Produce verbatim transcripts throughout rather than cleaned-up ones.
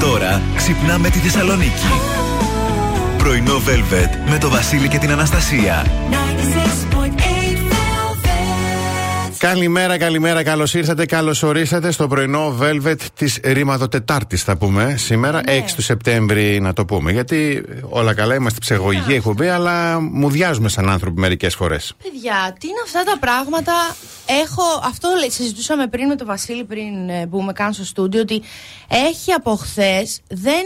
Τώρα ξυπνάμε τη Θεσσαλονίκη. Oh. Πρωινό Velvet με το Βασίλη και την Αναστασία. Καλημέρα, καλημέρα, καλώς ήρθατε, καλώς ορίσατε στο πρωινό Velvet της Ρήματοτετάρτης, θα πούμε σήμερα, ναι. έξι του Σεπτέμβρη, να το πούμε. Γιατί όλα καλά, είμαστε ψεγωγική εκπομπή, αλλά μουδιάζουμε σαν άνθρωποι μερικές φορές. Παιδιά, τι είναι αυτά τα πράγματα. Έχω, αυτό συζητούσαμε πριν με τον Βασίλη, πριν μπούμε καν στο στούντιο, ότι έχει από χθες, δεν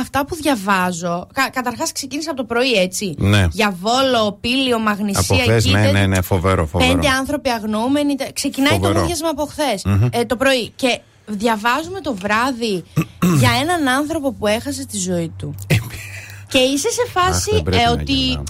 αυτά που διαβάζω. Κα, Καταρχάς, ξεκίνησα από το πρωί, έτσι. Ναι. Για Βόλο, Πήλιο, Μαγνησία, εκεί. Ναι, ναι, ναι, φοβερό, φοβερό. Πέντε άνθρωποι αγνοούμενοι. Ξεκινάει φοβερό. Το μούδιασμα από χθες, mm-hmm. ε, το πρωί. Και διαβάζουμε το βράδυ για έναν άνθρωπο που έχασε τη ζωή του. Και είσαι σε φάση Αχ, ε, ότι.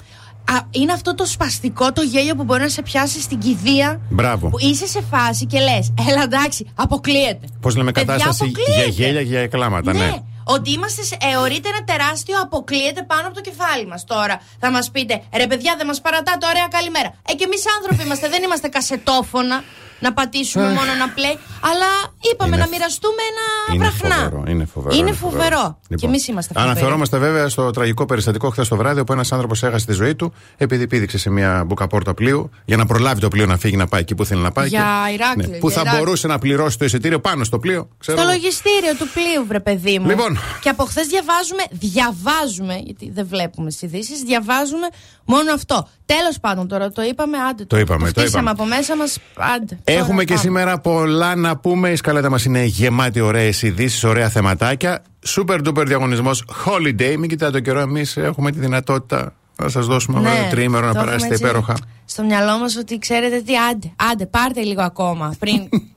Α, είναι αυτό το σπαστικό το γέλιο που μπορεί να σε πιάσει στην κηδεία. Μπράβο. Που είσαι σε φάση και λες, έλα εντάξει, αποκλείεται. Πώς λέμε, παιδιά, κατάσταση αποκλείεται. Για γέλια και για εκλάματα, ναι. ναι. Ότι είμαστε, εωρείται ένα τεράστιο αποκλείεται πάνω από το κεφάλι μας. Τώρα θα μας πείτε, ρε παιδιά, δεν μας παρατάτε, ωραία, καλημέρα. Ε, και εμείς άνθρωποι είμαστε, δεν είμαστε κασετόφωνα. Να πατήσουμε μόνο να play. Αλλά είπαμε είναι... να μοιραστούμε ένα είναι βραχνά. Φοβερό, είναι φοβερό. Είναι φοβερό. φοβερό. Λοιπόν, και εμείς είμαστε φοβεροί. Αναφερόμαστε βέβαια στο τραγικό περιστατικό χθες το βράδυ, όπου ένας άνθρωπος έχασε τη ζωή του επειδή πήδηξε σε μια μπουκαπόρτα πλοίου για να προλάβει το πλοίο να φύγει να πάει εκεί που θέλει να πάει. Για και... Ηράκλειο. Ναι, που θα Ηράκλειο. μπορούσε να πληρώσει το εισιτήριο πάνω στο πλοίο. Ξέρω. Στο λογιστήριο του πλοίου, βρε παιδί μου. Λοιπόν. Και από χθες διαβάζουμε, διαβάζουμε, γιατί δεν βλέπουμε τις ειδήσεις, διαβάζουμε μόνο αυτό. Τέλος πάντων, τώρα το είπαμε, άντε. Το, το είπαμε, το είπαμε. από μέσα μας, άντε. Έχουμε τώρα, και πάμε. Σήμερα πολλά να πούμε. Η σκαλέτα μας είναι γεμάτη ωραίες ειδήσεις, ωραία θεματάκια. Super duper διαγωνισμός Holiday. Μην κοιτάτε το καιρό, εμείς έχουμε τη δυνατότητα να σας δώσουμε ναι, ένα τριήμερο να περάσετε υπέροχα. Στο μυαλό μας ότι ξέρετε τι, άντε, άντε πάρτε λίγο ακόμα πριν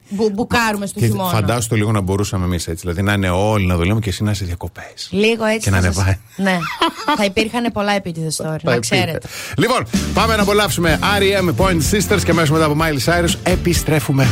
μπου, μπουκάρουμε στο χειμώνα. Φαντάσου το λίγο να μπορούσαμε εμείς έτσι. Δηλαδή να είναι όλοι να δουλεύουμε και εσύ να είσαι διακοπές. Λίγο έτσι. Και να σας... ναι. Θα υπήρχαν πολλά επίτηδες τώρα, να ξέρετε. Λοιπόν, πάμε να απολαύσουμε αρ ι εμ Point Sisters και μέσα μετά από Miley Cyrus επιστρέφουμε.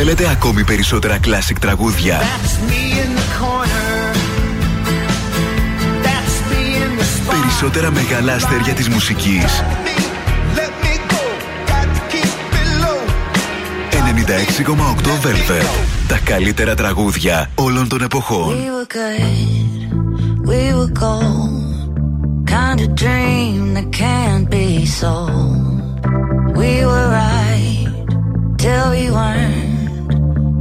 Θέλετε ακόμη περισσότερα classic τραγούδια? Περισσότερα μεγάλα αστέρια της μουσικής. ενενήντα έξι κόμμα οκτώ Velvet. Τα καλύτερα τραγούδια όλων των εποχών. Kind of dream that can't be sold. We were right till we weren't.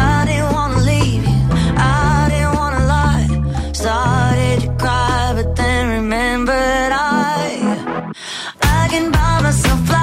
I didn't wanna leave you. I didn't wanna lie. Started to cry, but then remembered I I can buy myself flowers.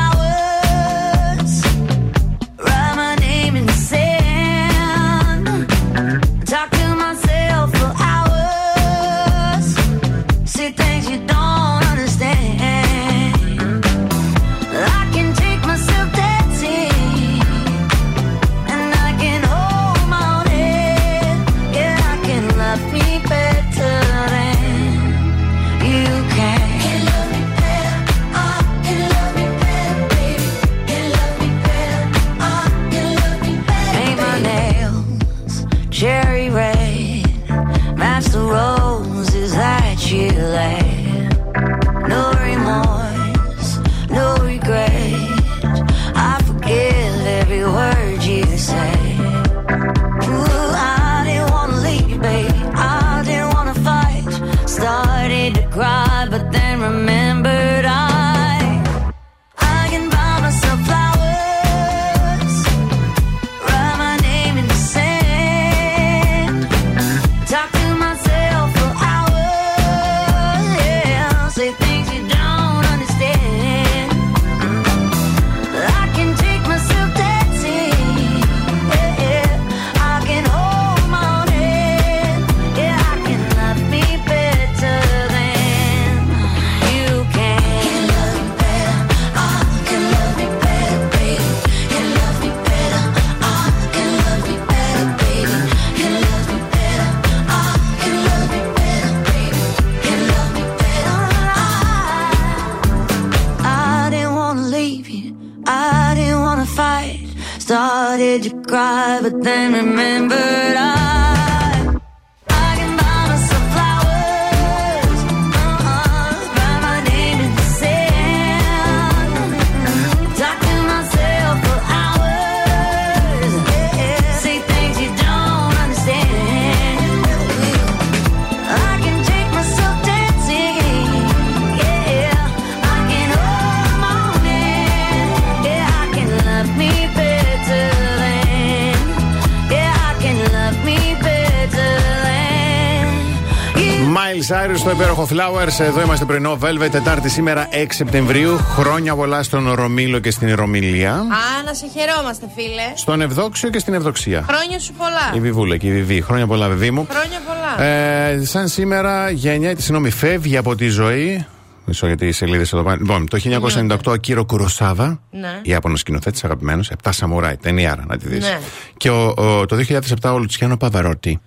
Στο υπέροχο Flowers, εδώ είμαστε πρωινό Velvet, Τετάρτη σήμερα έξι Σεπτεμβρίου. Χρόνια πολλά στον Ρωμήλο και στην Ρωμήλια. Α, να σε χαιρόμαστε, φίλε. Στον Ευδόξιο και στην Ευδοξία. Χρόνια σου πολλά. Η Βιβούλα και η Βιβί. Χρόνια πολλά, Βιβί μου. Χρόνια πολλά. Ε, σαν σήμερα, γεννιέται, συγγνώμη, φεύγει από τη ζωή. Μισό γιατί οι σελίδες εδώ πάνε. Λοιπόν, το χίλια εννιακόσια ενενήντα οκτώ ο κύριο Κουροσάβα, ναι. Ιάπωνος σκηνοθέτης, αγαπημένος. επτά Σαμουράι, ταινιάρα, να τη δεις. Ναι. Και ο, ο, το δύο χιλιάδες επτά ο Λουτσιάνο Παβαρότη.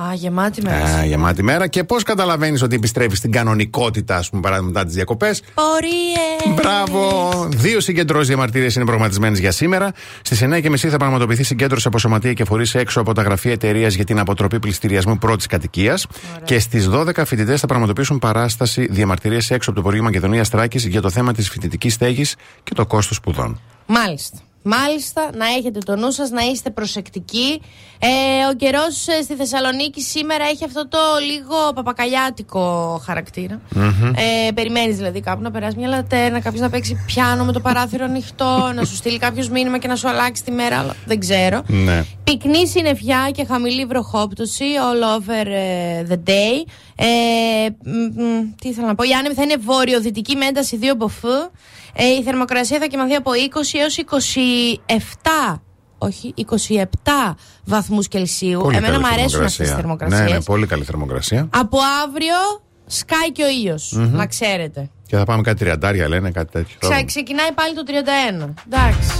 Α, γεμάτη μέρα. Α, γεμάτη μέρα. Και πώς καταλαβαίνεις ότι επιστρέφεις στην κανονικότητα, ας πούμε, παράδειγμα μετά τις διακοπές? Πορείες. Μπράβο. Δύο συγκεντρώσεις διαμαρτυρίες είναι προγραμματισμένες για σήμερα. Στις εννιά και μισή θα πραγματοποιηθεί συγκέντρωση από σωματεία και φορείς έξω από τα γραφεία εταιρείας για την αποτροπή πληστηριασμού πρώτης κατοικίας. Ωραία. Και στις δώδεκα φοιτητές θα πραγματοποιήσουν παράσταση διαμαρτυρίες έξω από το Υπουργείο Μακεδονία Θράκης για το θέμα της φοιτητικής στέγης και το κόστος σπουδών. Μάλιστα. Μάλιστα, να έχετε το νου σας, να είστε προσεκτικοί. Ε, ο καιρός στη Θεσσαλονίκη σήμερα έχει αυτό το λίγο παπακαλιάτικο χαρακτήρα. Mm-hmm. Ε, περιμένεις δηλαδή κάπου να περάσει μια λατέρνα, κάποιος να παίξει πιάνο με το παράθυρο ανοιχτό, να σου στείλει κάποιος μήνυμα και να σου αλλάξει τη μέρα, αλλά δεν ξέρω. Ναι. Πυκνή συννεφιά και χαμηλή βροχόπτωση all over the day. Ε, μ, μ, τι ήθελα να πω, η άνεμη θα είναι βόρειο-δυτική με ένταση δύο μποφού. Ε, η θερμοκρασία θα κοιμαθεί από είκοσι έως είκοσι επτά, όχι, είκοσι επτά βαθμούς Κελσίου. Πολύ εμένα μου αρέσουν αυτές τις θερμοκρασίες. Ναι, ναι, πολύ καλή θερμοκρασία. Από αύριο σκάει και ο ήλιος, mm-hmm. να ξέρετε. Και θα πάμε κάτι τριαντάρια, λένε, κάτι τέτοιο. Ξα, ξεκινάει πάλι το τριάντα ένα, εντάξει.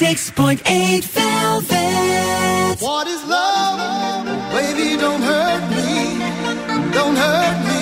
ninety-six point eight Velvet. What is love? Baby, don't hurt me. Don't hurt me.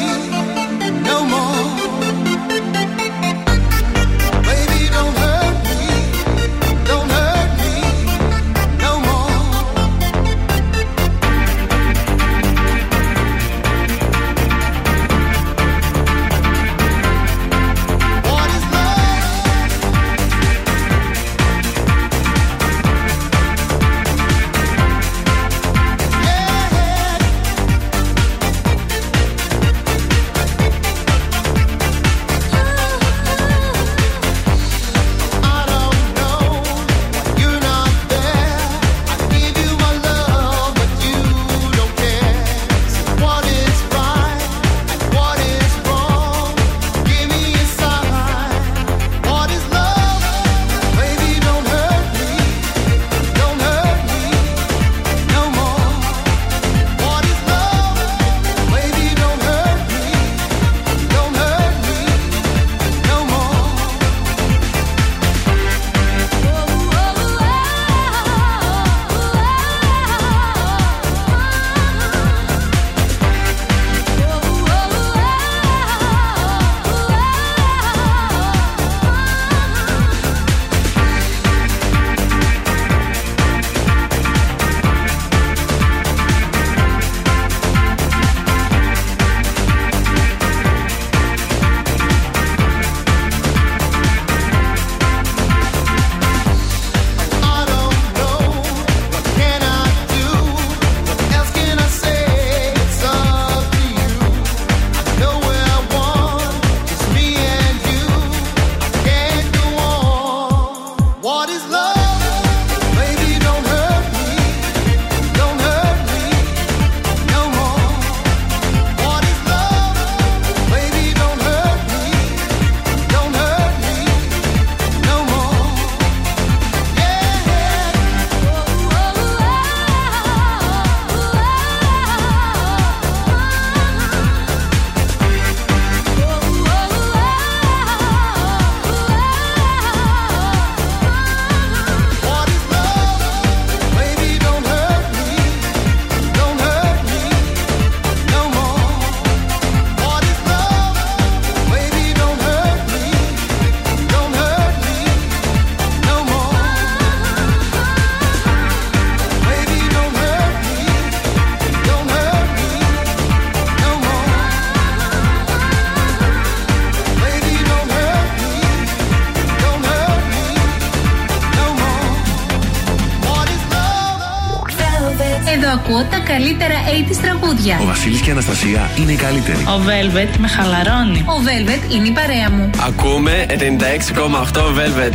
Τα καλύτερα ογδόντα τραγούδια. Ο Βασίλης και η Αναστασία είναι οι καλύτεροι. Ο Velvet με χαλαρώνει. Ο Velvet είναι η παρέα μου. Ακούμε ενενήντα έξι κόμμα οκτώ Velvet.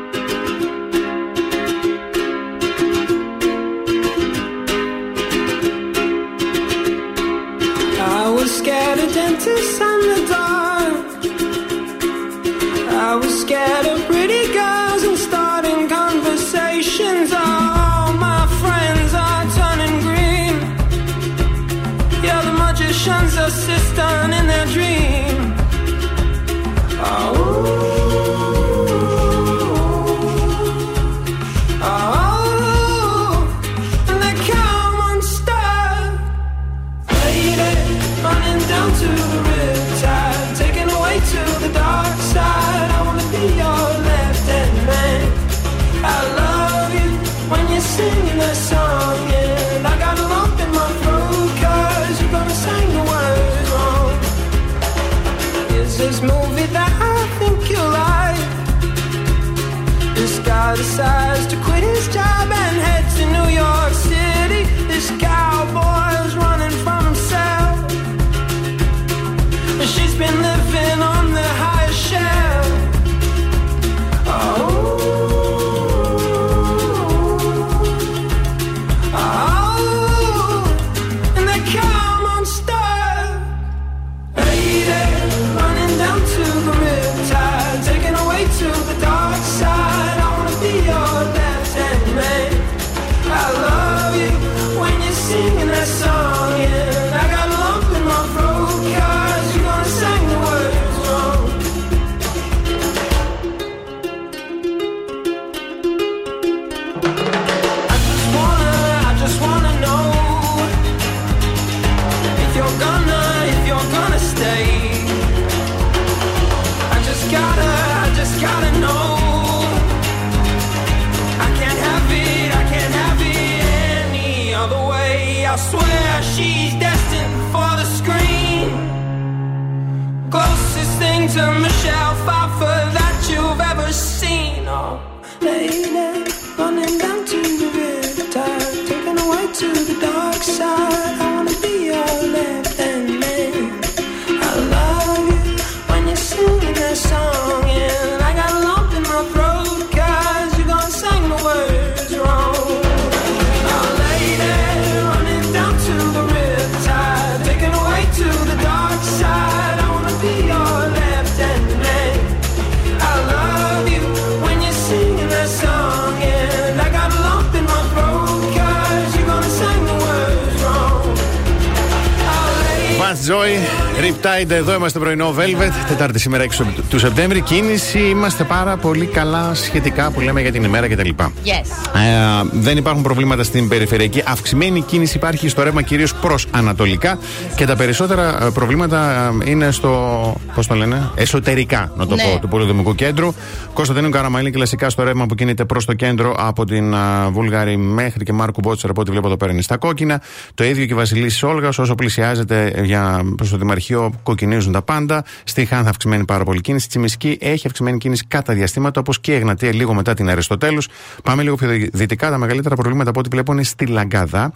Running down to the riptide, taken away to the dark side. I wanna be your to Michelle Pfeiffer that you've ever seen. Oh, lady, running down to the riptide, taking away to the dark side. I wanna be your left hand man. I love you when you're singing that song, and I got a lump in my throat 'cause you're gonna sing the words wrong. Joy, Riptide, εδώ είμαστε πρωινό Velvet, Τετάρτη σήμερα έξι του Σεπτέμβρη. Κίνηση, είμαστε πάρα πολύ καλά σχετικά που λέμε για την ημέρα κτλ. Yes. Ε, δεν υπάρχουν προβλήματα στην περιφερειακή. Αυξημένη κίνηση υπάρχει στο ρεύμα κυρίως προς ανατολικά yes. και τα περισσότερα προβλήματα είναι στο, πώς το λένε, εσωτερικά, να το ναι. πω, του Πολυδομικού Κέντρου. Κωνσταντίνου Καραμαλή, κλασικά στο ρεύμα που κινείται προς το κέντρο από την uh, Βούλγαρη μέχρι και Μάρκου Μπότσερ, από ό,τι βλέπω το παίρνει στα κόκκινα. Το ίδιο και η Βασιλίση Όλγας, όσο πλησιάζεται για προς το Δημαρχείο κοκκινίζουν τα πάντα. Στη Χάνθα αυξημένη πάρα πολύ κίνηση. Τσιμισκή έχει αυξημένη κίνηση κατά διαστήματα, όπως και η Εγνατία λίγο μετά την Αριστοτέλους. Πάμε λίγο πιο δυτικά. Τα μεγαλύτερα προβλήματα από ό,τι βλέπω είναι στη Λαγκαδά,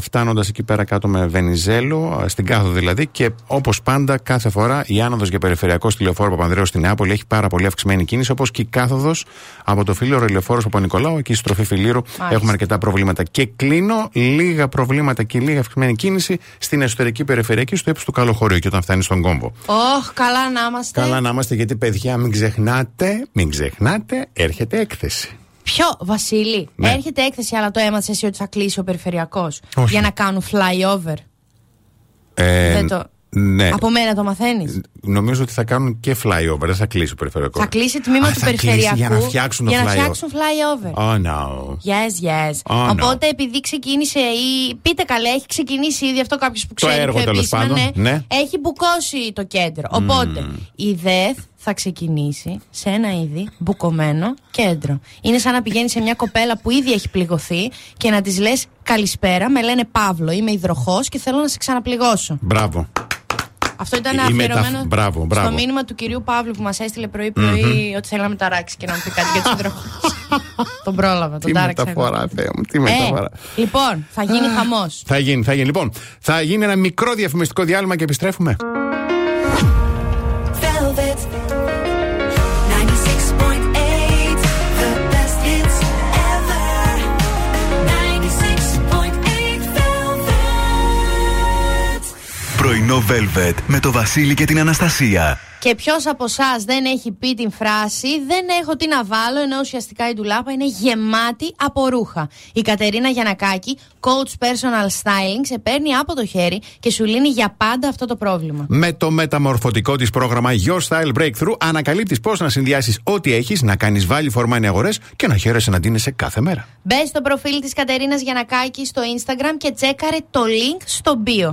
φτάνοντας εκεί πέρα κάτω με Βενιζέλο, στην κάθοδο δηλαδή. Και όπως πάντα, κάθε φορά η άνοδος για περιφερειακό στη Λεωφόρο Παπανδρέου στην Νεάπολη έχει πάρα πολύ αυξημένη κίνηση, όπως και η κάθοδος από το Φιλίωρο Λεωφόρο Παπα-Νικολάου και η στροφή Φιλίρου. Έχουμε αρκετά προβλήματα. Και κλείνω λίγα προβλήματα και λίγα αυξημένη κίνηση στην εσωτερική περιφερειακή. Εκεί στο ύψος του Καλοχωρίου και όταν φτάνει στον Κόμβο. Ωχ, oh, καλά να είμαστε. Καλά να είμαστε, γιατί παιδιά, μην ξεχνάτε, μην ξεχνάτε, έρχεται έκθεση. Ποιο, Βασίλη, ναι. έρχεται έκθεση, αλλά το έμαθες εσύ ότι θα κλείσει ο περιφερειακός για να κάνουν flyover. Ε, Δεν το... ναι. Από μένα το μαθαίνεις. Νομίζω ότι θα κάνουν και flyover, δεν θα κλείσει ο περιφερειακός. Θα κλείσει τμήμα ah, του περιφερειακού για να φτιάξουν, το για να φτιάξουν flyover. Oh no. Yes, yes. Oh, Οπότε no. επειδή ξεκίνησε ή πείτε καλέ, έχει ξεκινήσει ήδη αυτό κάποιος που ξέρει. Το έργο τέλος πάντων. Ναι, ναι. Έχει μπουκώσει το κέντρο. Οπότε mm. η ΔΕΘ θα ξεκινήσει σε ένα ήδη μπουκωμένο κέντρο. Είναι σαν να πηγαίνει σε μια κοπέλα που ήδη έχει πληγωθεί και να της λες καλησπέρα, με λένε Παύλο, είμαι υδροχός και θέλω να σε ξαναπληγώσω. Μπράβο. Αυτό ήταν αφιερωμένο μετα... στο μήνυμα του κυρίου Παύλου που μας έστειλε πρωί-πρωί mm-hmm. ότι θέλει να με ταράξει και να μου πει κάτι για τους υδροχόους. Τον πρόλαβα, τον τάραξα. Τι μεταφορά, Θεέ μου, τι μεταφορά. Ε, λοιπόν, θα γίνει χαμός. Θα γίνει, θα γίνει. Λοιπόν, θα γίνει ένα μικρό διαφημιστικό διάλειμμα και επιστρέφουμε. Πρωινό Velvet με το Βασίλη και την Αναστασία. Και ποιος από εσάς δεν έχει πει την φράση «Δεν έχω τι να βάλω», ενώ ουσιαστικά η ντουλάπα είναι γεμάτη από ρούχα. Η Κατερίνα Γιανακάκη, coach personal styling, σε παίρνει από το χέρι και σου λύνει για πάντα αυτό το πρόβλημα. Με το μεταμορφωτικό της πρόγραμμα Your Style Breakthrough ανακαλύπτεις πώς να συνδυάσεις ό,τι έχεις, να κάνεις value for money αγορές και να χαίρεσαι να ντύνεσαι κάθε μέρα. Μπες στο προφίλ της Κατερίνας Γιανακάκη στο Instagram και τσέκαρε το link στο bio.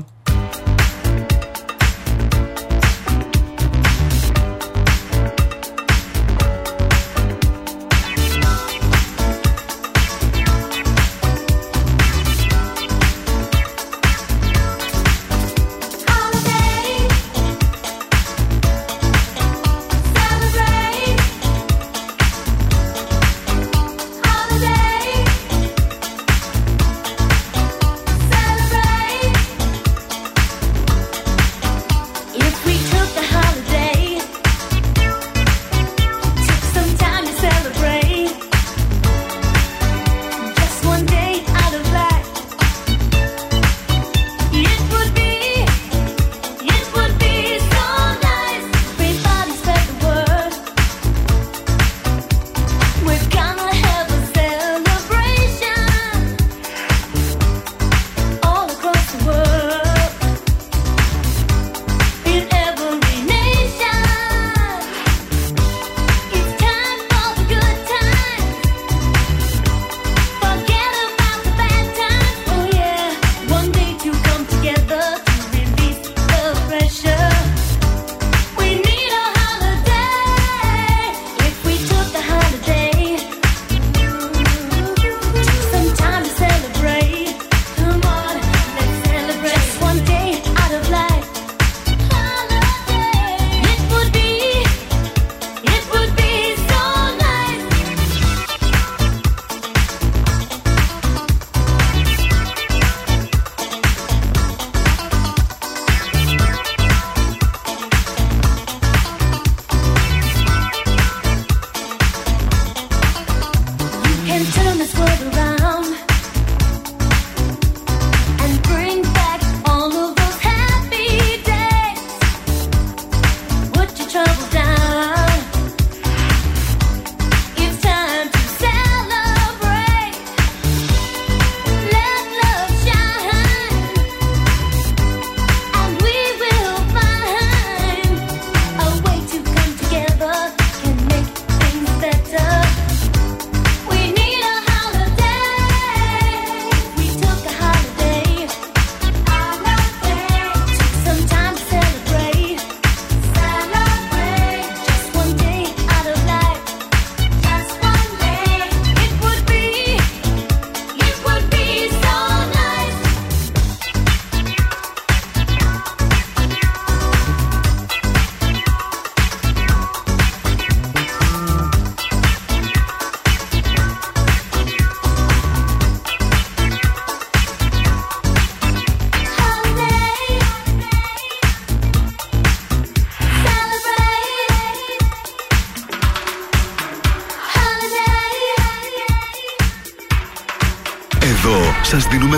σας δίνουμε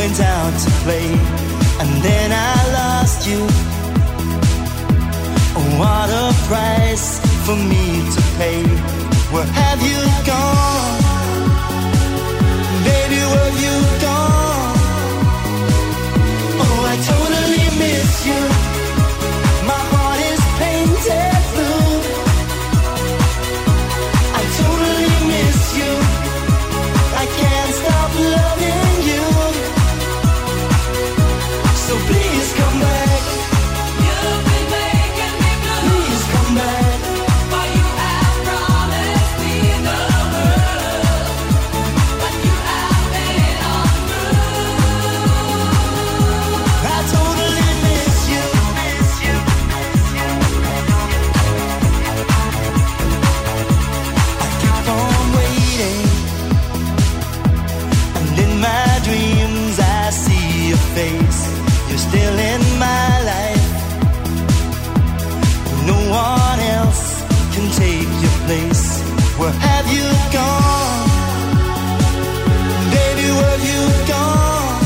Went out to play, and then I lost you. What a price for me to pay. Where have you gone? Baby, where have you gone? Oh, I totally miss you. My heart is painted blue. I totally miss you. I can't stop loving. Where have you gone? Baby, where have you gone?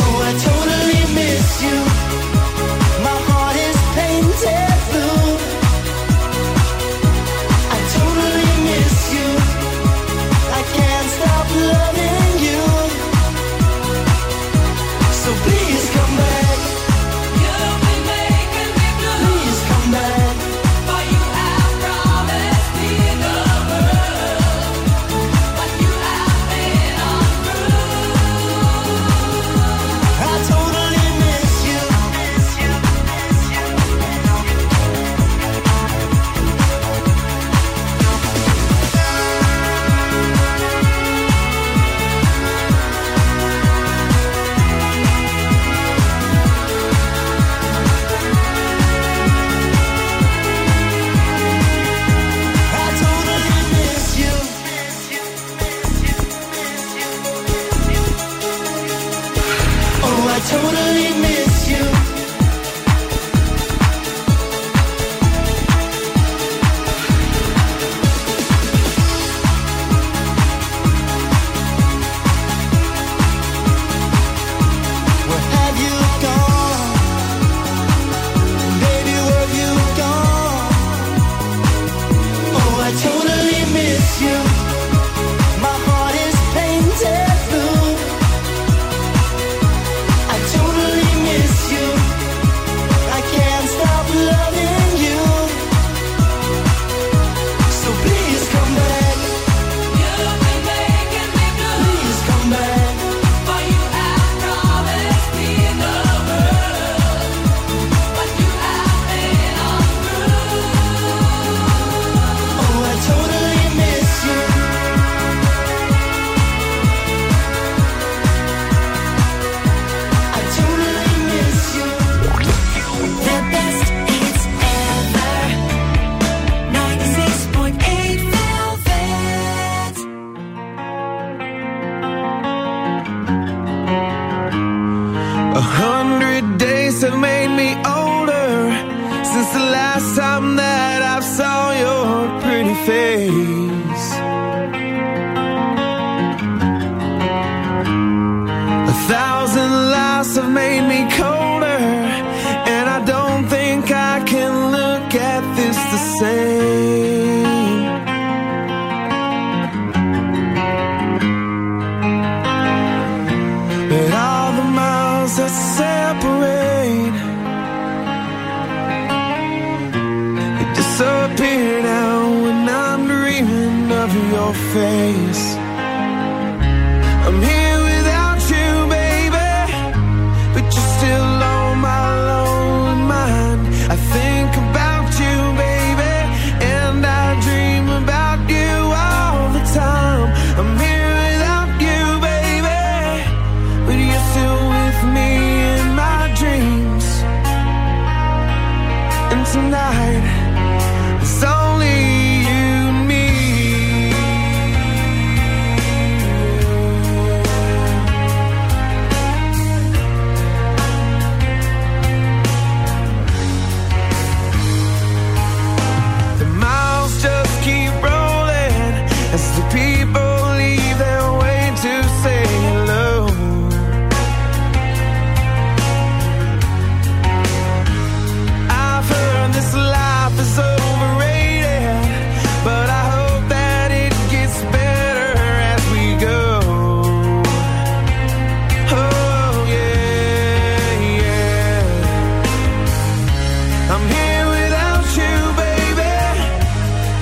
Oh, I totally miss you. My heart is painted blue. I totally miss you. I can't stop loving you. So please come back. But all the miles that separate face. I'm here without you, baby, but you're still on my lonely mind. I think about you, baby, and I dream about you all the time. I'm here without you, baby, but you're still with me in my dreams. And tonight it's only you and me. The miles just keep rolling as the people leave their way to say hello. I've heard this life is overrated, but I hope that it gets better as we go. Oh yeah, yeah. I'm here without you, baby,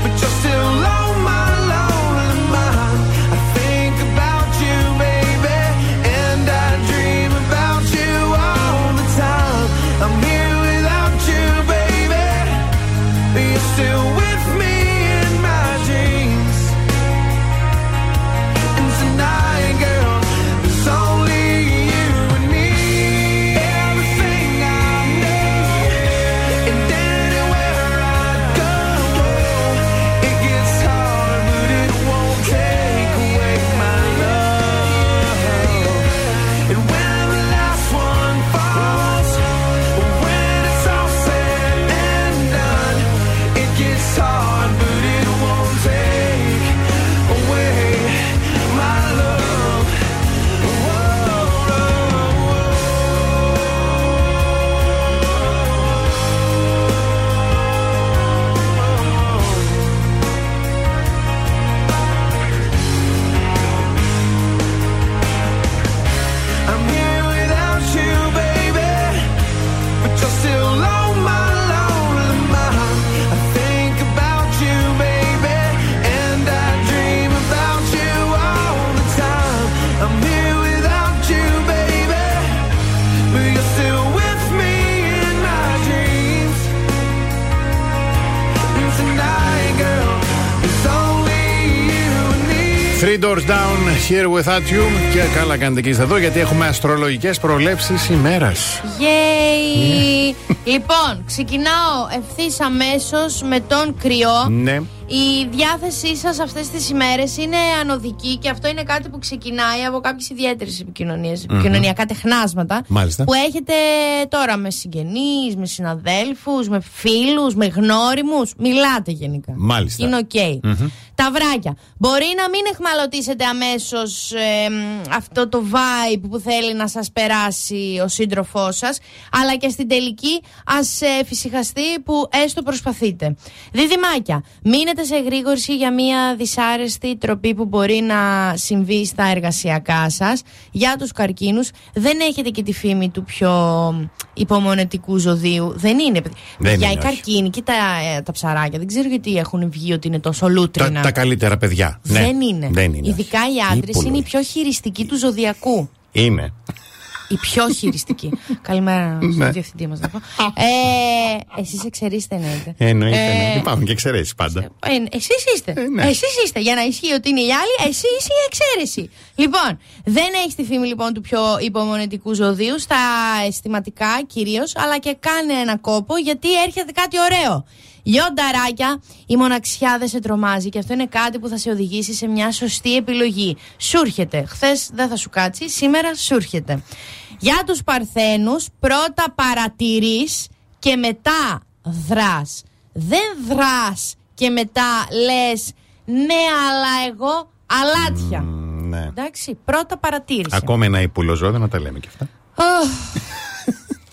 but you're still on my lonely mind. I think about you, baby, and I dream about you all the time. I'm here without you, baby, but you're still with me in my dreams. And tonight, girl, it's only you and me. Everything I need, and anywhere I go, it gets hard, but it won't take away my love. And when the last one falls, when it's all said and done, it gets hard, but it won't take away my love. I'm here without you, baby, but you're still on my lonely mind. I think about you, baby, and I dream about you all the time. I'm here without you, baby, but you're still with me in my dreams. And tonight, girl, it's only you and me. Three Doors Down, Here Without You. Και καλά κάνετε και είστε εδώ, γιατί έχουμε αστρολογικές προβλέψεις ημέρας. Γεια! Λοιπόν, ξεκινάω ευθύς αμέσως με τον Κριό. Ναι. Η διάθεσή σας αυτές τις ημέρες είναι ανωδική και αυτό είναι κάτι που ξεκινάει από κάποιες ιδιαίτερες επικοινωνίες, mm-hmm. επικοινωνιακά τεχνάσματα. Μάλιστα. Που έχετε τώρα με συγγενείς, με συναδέλφους, με φίλους, με γνώριμους. Μιλάτε γενικά. Μάλιστα. Είναι οκ. Okay. Mm-hmm. Τα βράκια. Μπορεί να μην εχμαλωτίσετε αμέσως ε, αυτό το vibe που θέλει να σας περάσει ο σύντροφός σας, αλλά και στην τελική ας εφησυχαστεί που έστω προσπαθείτε. Διδυμάκια, μείνετε σε εγρήγορση για μια δυσάρεστη τροπή που μπορεί να συμβεί στα εργασιακά σας. Για τους καρκίνους, δεν έχετε και τη φήμη του πιο υπομονετικού ζωδίου. Δεν είναι. Δεν για είναι, οι καρκίνοι και τα, τα ψαράκια, δεν ξέρω γιατί έχουν βγει ότι είναι τόσο λούτρινα. Τα, τα καλύτερα παιδιά. Δεν, ναι, είναι. Δεν είναι. Ειδικά όχι. Οι άντρες είναι οι πιο χειριστικοί του ζωδιακού. Είναι. Η πιο χειριστική. Καλημέρα στον διευθυντή μας. Ε, εσείς εξαιρείστε, εννοείται. Εννοείται, ναι. Υπάρχουν και εξαιρέσεις πάντα. Ε, εσείς είστε. Ε, ναι. Εσείς είστε. Για να ισχύει ότι είναι οι άλλοι, εσύ είσαι η εξαίρεση. Λοιπόν, δεν έχεις τη φήμη λοιπόν του πιο υπομονετικού ζωδίου, στα αισθηματικά κυρίως, αλλά και κάνε ένα κόπο, γιατί έρχεται κάτι ωραίο. Λιονταράκια, η μοναξιά δεν σε τρομάζει και αυτό είναι κάτι που θα σε οδηγήσει σε μια σωστή επιλογή. Σου έρχεται. Χθες δεν θα σου κάτσει, σήμερα σου έρχεται. Για τους Παρθένους, πρώτα παρατηρείς και μετά δράς. Δεν δράς και μετά λες ναι, αλλά εγώ αλάτια. Mm, ναι. Εντάξει, πρώτα παρατήρηση. Ακόμα ένα υπουλοζό, δεν τα λέμε και αυτά. Oh.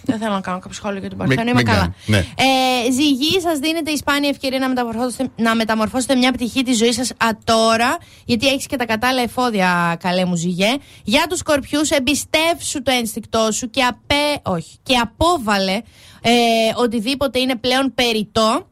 Δεν θέλω να κάνω κάποιο σχόλιο για τον Παρθένο. Είμαι καλά. Ναι. Ε, Ζυγή, σας δίνεται η σπάνια ευκαιρία να μεταμορφώσετε, να μεταμορφώσετε μια πτυχή της ζωής σας ατόρα, γιατί έχεις και τα κατάλληλα εφόδια, καλέ μου Ζυγέ. Για τους Σκορπιούς, εμπιστεύσου το ένστικτό σου και, απέ, όχι, και απόβαλε ε, οτιδήποτε είναι πλέον περιττό.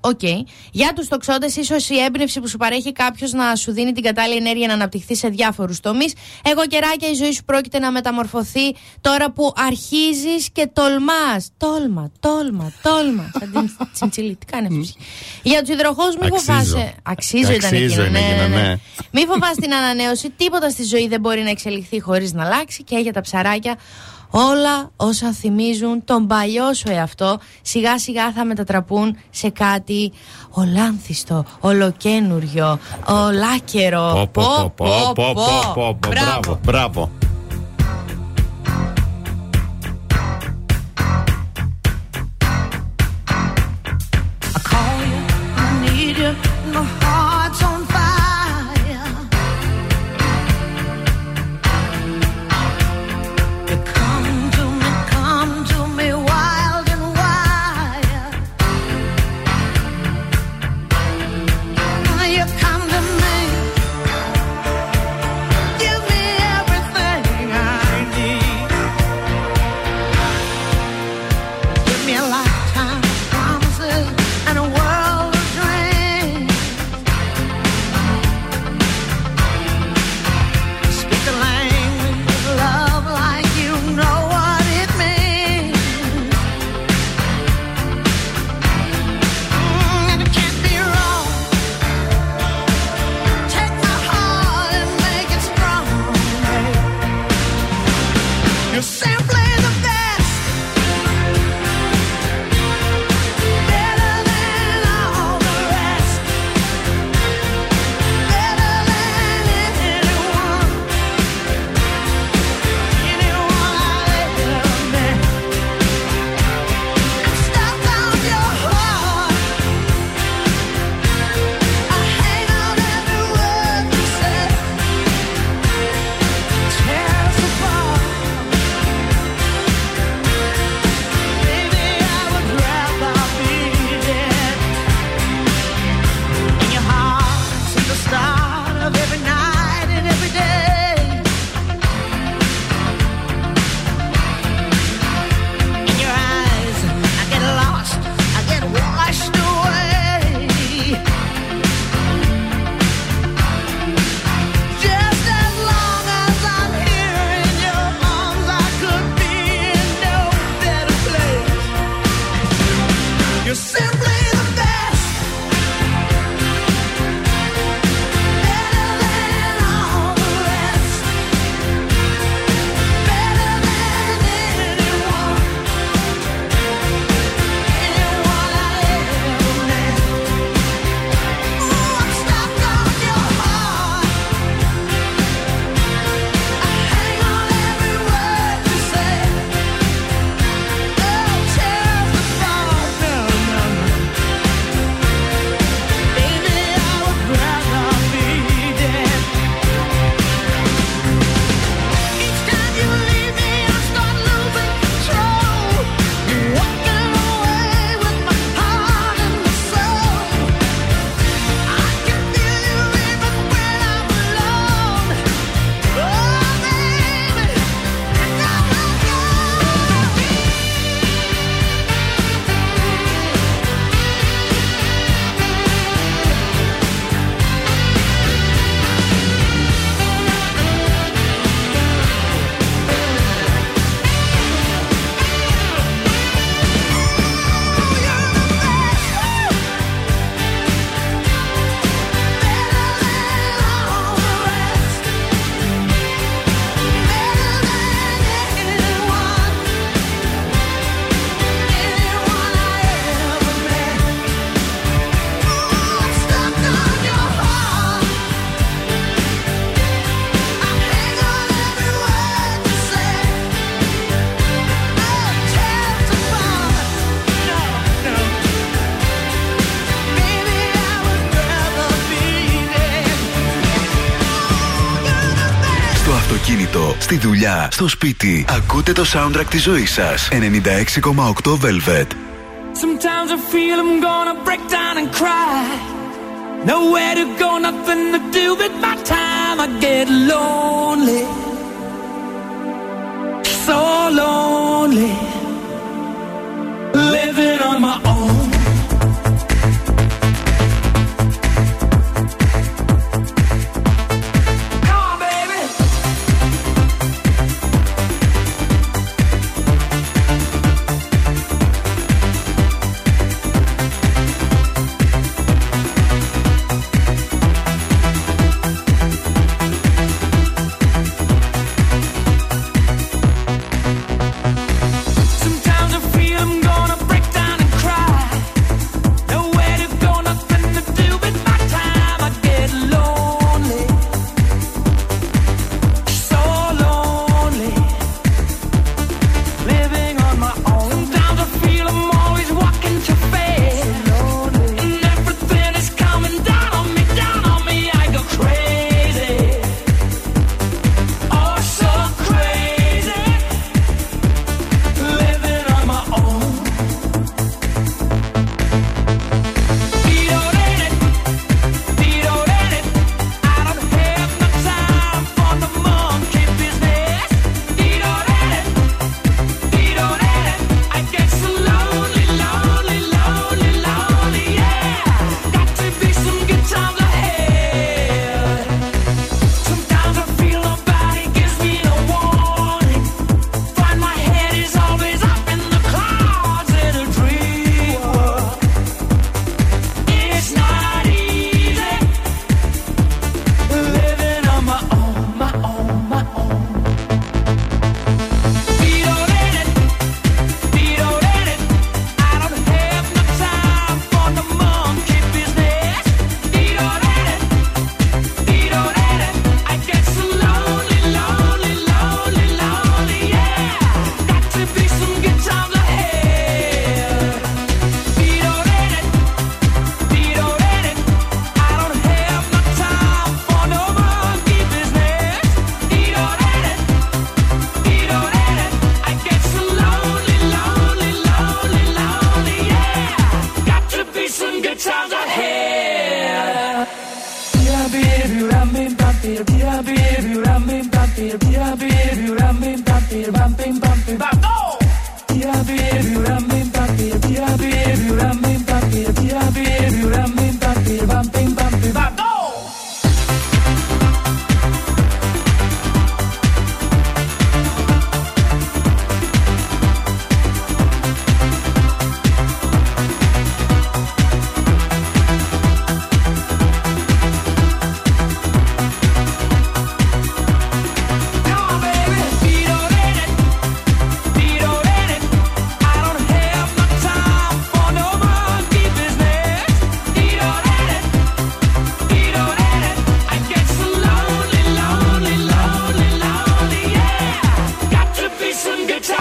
Οκ. Okay. Για τους τοξότες, ίσως η έμπνευση που σου παρέχει κάποιος να σου δίνει την κατάλληλη ενέργεια να αναπτυχθεί σε διάφορους τομείς. Εγώ καιράκια, η ζωή σου πρόκειται να μεταμορφωθεί τώρα που αρχίζεις και τολμάς. Τόλμα, τόλμα, τόλμα. Σαν την τσιντσιλή, τι κάνει αυτό. Για τους υδροχόους, μη φοβάσαι. Αξίζω ήταν εκείνο. Ναι, ναι, ναι. ναι. Μη φοβάσαι την ανανέωση. Τίποτα στη ζωή δεν μπορεί να εξελιχθεί χωρίς να αλλάξει. Και για τα ψαράκια. Όλα όσα θυμίζουν τον παλιό σου εαυτό, σιγά σιγά θα μετατραπούν σε κάτι ολάνθιστο, ολοκένουριο, ολάκερο. Πω, πω, πω, μπράβο, μπράβο. Στη δουλειά, στο σπίτι. Ακούτε το soundtrack της ζωής σας. ενενήντα έξι κόμμα οκτώ Velvet. Sometimes I feel I'm gonna break down and cry. Nowhere to go, nothing to do with my time. I get lonely. So lonely. Living on my own.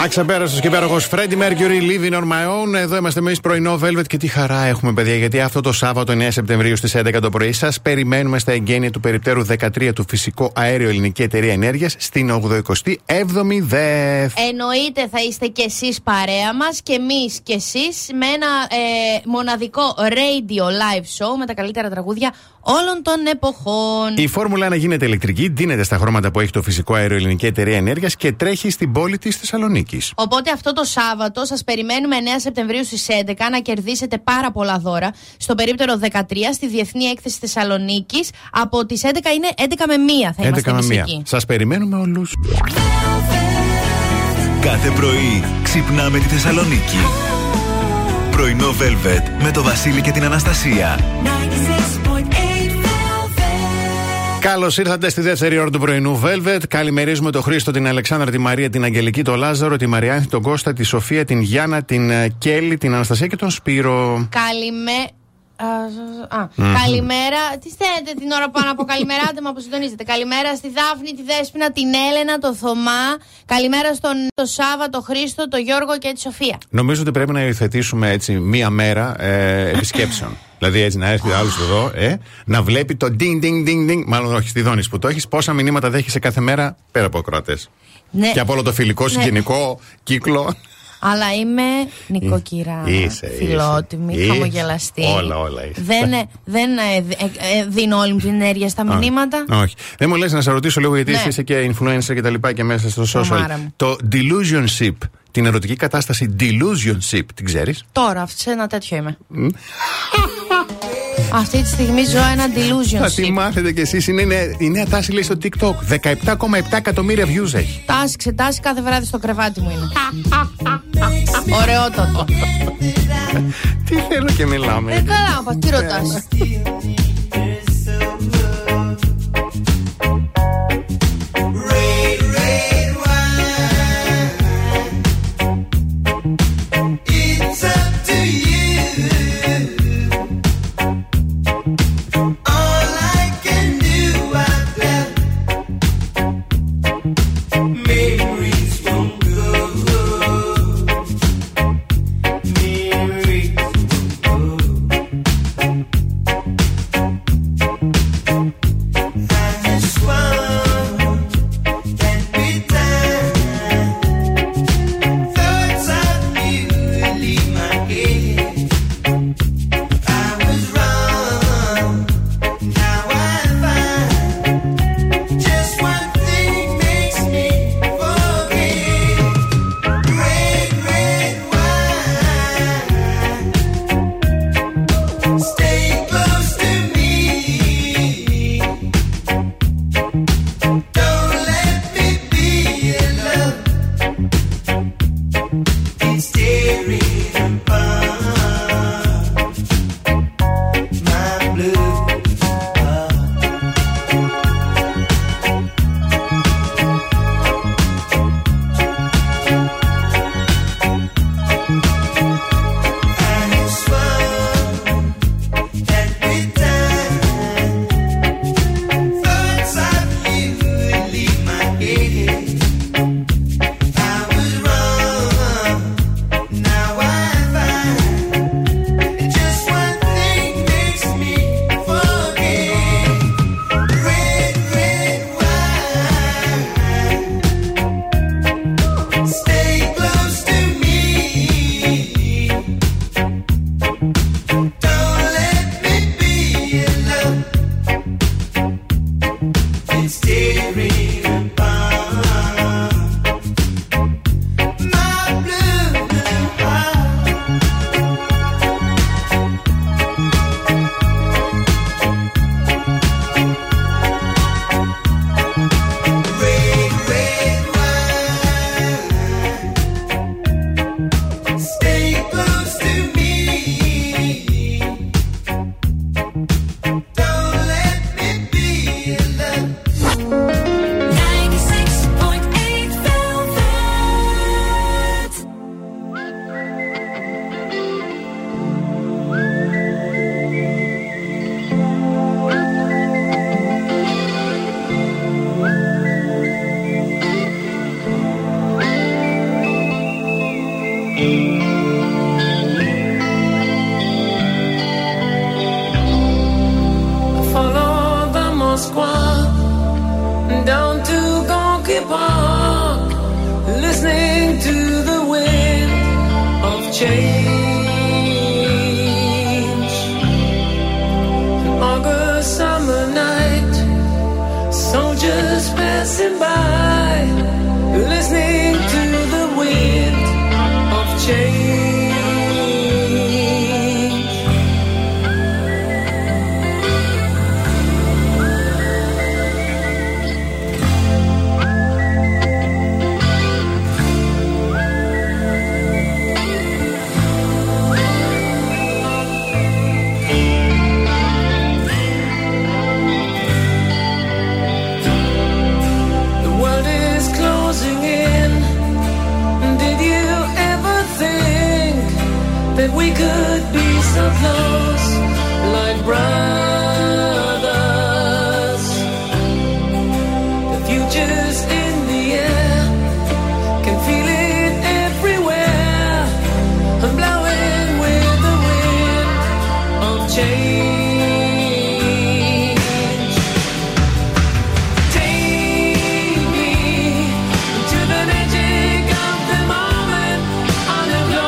Ξεπέραστος και υπέροχος Φρέντι Μέργιουρι, Living on My Own. Εδώ είμαστε εμείς, πρωινό Velvet, και τι χαρά έχουμε, παιδιά, γιατί αυτό το Σάββατο εννέα Σεπτεμβρίου στις έντεκα το πρωί σας περιμένουμε στα εγγένεια του περιπτέρου δεκατρία του Φυσικό Αέριο Ελληνική Εταιρεία Ενέργειας στην ογδοηκοστή έβδομη ΔΕΘ. Εννοείται θα είστε κι εσείς παρέα μας και εμείς κι εσείς με ένα ε, μοναδικό radio live show με τα καλύτερα τραγούδια όλων των εποχών. Η Φόρμουλα ένα γίνεται ηλεκτρική, ντύνεται στα χρώματα που έχει το Φυσικό Αέριο Ελληνική Εταιρεία Ενέργειας και τρέχει στην πόλη της Θεσσαλονίκης. Οπότε αυτό το Σάββατο σας περιμένουμε εννέα Σεπτεμβρίου στις έντεκα να κερδίσετε πάρα πολλά δώρα στο περίπτερο δεκατρία, στη Διεθνή Έκθεση Θεσσαλονίκης. Από τις έντεκα είναι έντεκα με μία θα είμαστε εκεί. Σας περιμένουμε όλους. Κάθε πρωί ξυπνάμε τη Θεσσαλονίκη. Πρωινό Velvet με το Βασίλη και την Αναστασία. Καλώς ήρθατε στη δεύτερη ώρα του πρωινού Velvet. Καλημερίζουμε τον Χρήστο, την Αλεξάνδρα, τη Μαρία, την Αγγελική, τον Λάζαρο, τη Μαριάνθη, τον Κώστα, τη Σοφία, την Γιάννα, την Κέλλη, την Αναστασία και τον Σπύρο. Καλημέρα. Α, α, mm-hmm. Καλημέρα. Τι θέλετε την ώρα πάνω από καλημέρα, άντε με αποσυντονίζετε. Καλημέρα στη Δάφνη, τη Δέσποινα, την Έλενα, τον Θωμά. Καλημέρα στον το Σάββα, τον Χρήστο, τον Γιώργο και τη Σοφία. Νομίζω ότι πρέπει να υιοθετήσουμε έτσι μία μέρα ε, επισκέψεων. Δηλαδή έτσι να έρθει άλλος εδώ, ε, να βλέπει το ding ding ding ding. Μάλλον όχι, στη δόνηση που το έχεις. Πόσα μηνύματα δέχεσαι κάθε μέρα πέρα από ακροατές. Ναι. Και από όλο το φιλικό, ναι, συγγενικό κύκλο. Αλλά είμαι νοικοκυρά, φιλότιμη, χαμογελαστή. Όλα, όλα είσαι. Δεν, δεν ε, ε, δίνω όλη μου την ενέργεια στα μηνύματα. Όχι. Δεν μου λες να σε ρωτήσω λίγο, γιατί ναι, είσαι και influencer και τα λοιπά και μέσα στο social. Το delusionship, την ερωτική κατάσταση delusionship, την ξέρεις? Τώρα, σε ένα τέτοιο είμαι. Αυτή τη στιγμή ζω ένα delusionship. Θα τη μάθετε κι εσείς. Είναι, είναι η νέα τάση, λέει, στο TikTok. δεκαεπτά κόμμα επτά εκατομμύρια views έχει. Τάση ξετάση κάθε βράδυ στο κρεβάτι μου είναι. Ωραιότατο. Τι θέλω και μιλάμε. Δεν καλά, τι ρωτάς. we park, listening to the wind of change. August summer night, soldiers passing by, listening to the wind of change. We could be so close, like brothers. The future's in the air, can feel it everywhere. I'm blowing with the wind of change. Take me to the magic of the moment on a glow.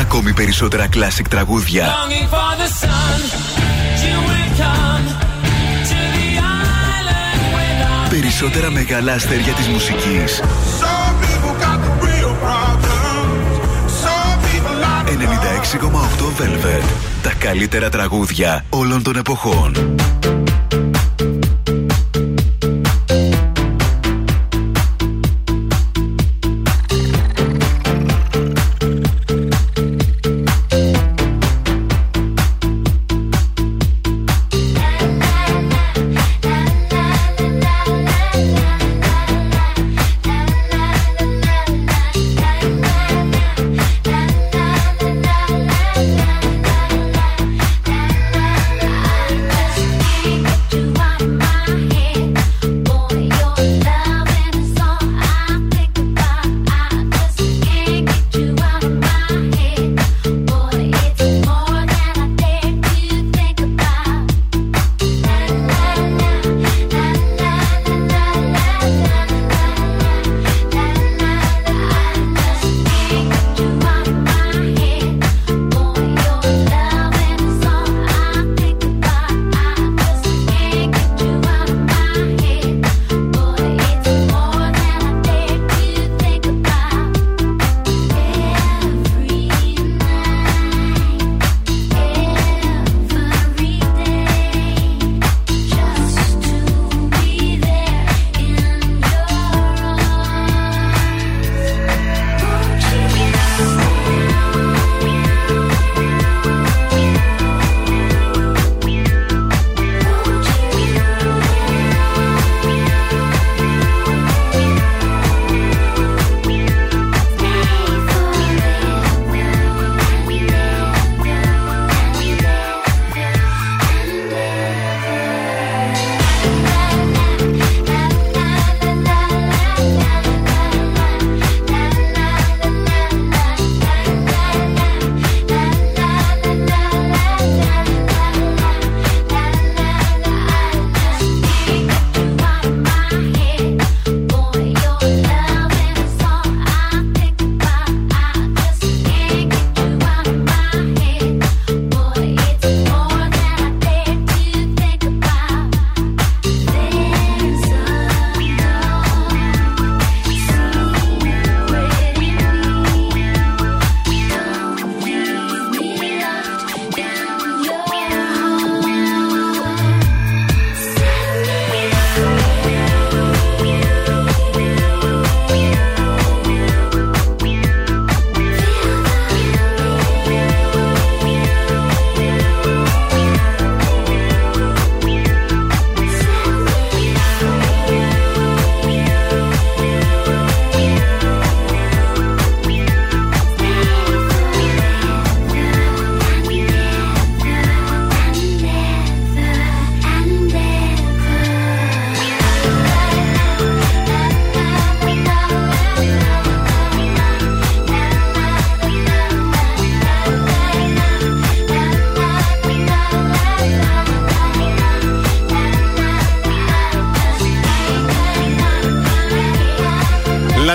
Ακόμη περισσότερα classic τραγούδια. Περισσότερα μεγάλα αστέρια της μουσικής. ενενήντα έξι κόμμα οκτώ Velvet. Τα καλύτερα τραγούδια όλων των εποχών.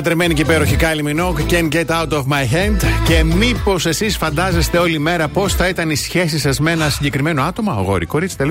Λατρεμένη και υπέροχη Kylie Minogue, Can't Get Out of My Hand. Και μήπως εσείς φαντάζεστε όλη μέρα πώς θα ήταν η σχέση σας με ένα συγκεκριμένο άτομο, αγόρι, κορίτσι κτλ.,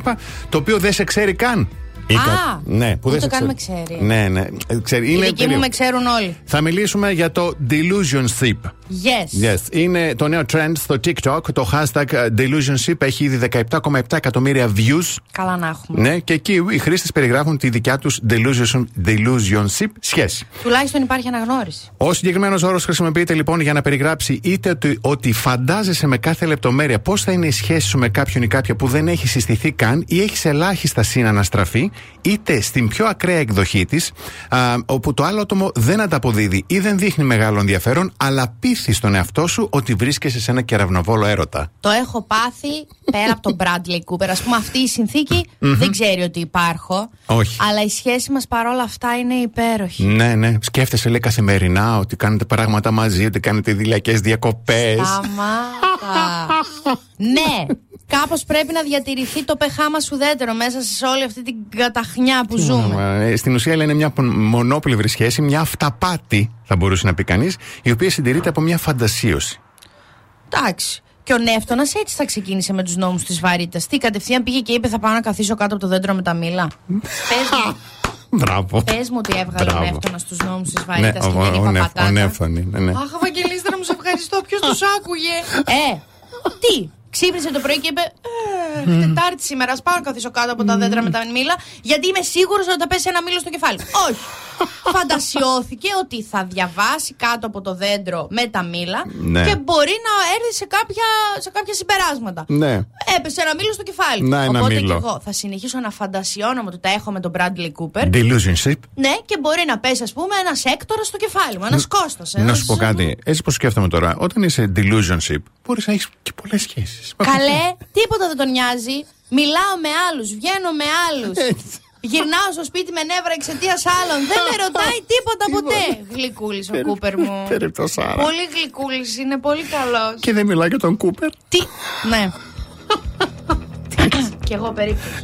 το οποίο δεν σε ξέρει καν. Α, κα... ναι, που δεν το κάνουμε ξέρει. Ναι, ναι. Ξέρει. Είναι δική μου με ξέρουν όλοι. Θα μιλήσουμε για το delusionship. Yes. Yes. Είναι το νέο trend στο TikTok. Το hashtag delusionship έχει ήδη δεκαεπτά κόμμα επτά εκατομμύρια views. Καλά να έχουμε. Ναι, και εκεί οι χρήστες περιγράφουν τη δικιά τους delusion, delusionship σχέση. Τουλάχιστον υπάρχει αναγνώριση. Ο συγκεκριμένος όρος χρησιμοποιείται λοιπόν για να περιγράψει είτε ότι, ότι φαντάζεσαι με κάθε λεπτομέρεια πώς θα είναι η σχέση σου με κάποιον ή κάποια που δεν έχει συστηθεί καν ή έχει ελάχιστα συναναστραφεί, είτε στην πιο ακραία εκδοχή της, όπου το άλλο άτομο δεν ανταποδίδει ή δεν δείχνει μεγάλο ενδιαφέρον, αλλά πείθει στον εαυτό σου ότι βρίσκεσαι σε ένα κεραυνοβόλο έρωτα. Το έχω πάθει πέρα από τον Bradley Cooper. Ας πούμε, αυτή η συνθήκη mm-hmm. δεν ξέρει ότι υπάρχω. Όχι. Αλλά η σχέση μας παρόλα αυτά είναι υπέροχη. Ναι, ναι. Σκέφτεσαι, λέει, καθημερινά ότι κάνετε πράγματα μαζί, ότι κάνετε δηλιακές διακοπές. Σταμάτα. Ναι. Κάπως πρέπει να διατηρηθεί το πεχά μας ουδέτερο μέσα σε όλη αυτή την καταχνιά που ζούμε. Στην ουσία είναι μια μονόπλευρη σχέση, μια αυταπάτη, θα μπορούσε να πει κανείς, η οποία συντηρείται από μια φαντασίωση. Εντάξει. Και ο Νεύτωνας έτσι θα ξεκίνησε με τους νόμους της βαρύτητας. Τι, κατευθείαν πήγε και είπε: θα πάω να καθίσω κάτω από το δέντρο με τα μήλα. Πες μου. Μπράβο. Πες μου ότι έβγαλε ο Νεύτωνας στους νόμους της βαρύτητας και δεν είπα πατάτα. Ο Νεύτωνας. Αχ, Ευαγγελίστρα, μου σε ευχαριστώ. Ποιος τους άκουγε. Ε, τι. Ξύπνησε το πρωί και είπε: ε, mm. Τετάρτη σήμερα. Ας πάω να καθίσω κάτω από τα δέντρα mm. με τα μήλα, γιατί είμαι σίγουρος ότι θα πέσει ένα μήλο στο κεφάλι. Όχι. Φαντασιώθηκε ότι θα διαβάσει κάτω από το δέντρο με τα μήλα ναι. και μπορεί να έρθει σε κάποια, σε κάποια συμπεράσματα. Ναι. Έπεσε ένα μήλο στο κεφάλι. Να, ένα Οπότε μήλο. Και εγώ θα συνεχίσω να φαντασιώνομαι ότι τα έχω με τον Bradley Cooper. Delusionship. Ναι, και μπορεί να πέσει, ας πούμε, ένας έκτορας στο κεφάλι μου, ένας Κώστας. Ένας... Να σου πω κάτι. Έτσι πως σκέφτομαι τώρα. Όταν είσαι delusionship, μπορείς να έχεις και πολλές σχέσεις. Καλέ, τίποτα δεν τον νοιάζει. Μιλάω με άλλους, βγαίνω με άλλους. Γυρνάω στο σπίτι με νεύρα εξαιτίας άλλων. Δεν με ρωτάει τίποτα ποτέ. Γλυκούλης ο Κούπερ μου. Πολύ γλυκούλης είναι, πολύ καλός. Και δεν μιλάει για τον Κούπερ. Τι. Ναι. Κι εγώ περίπτωση.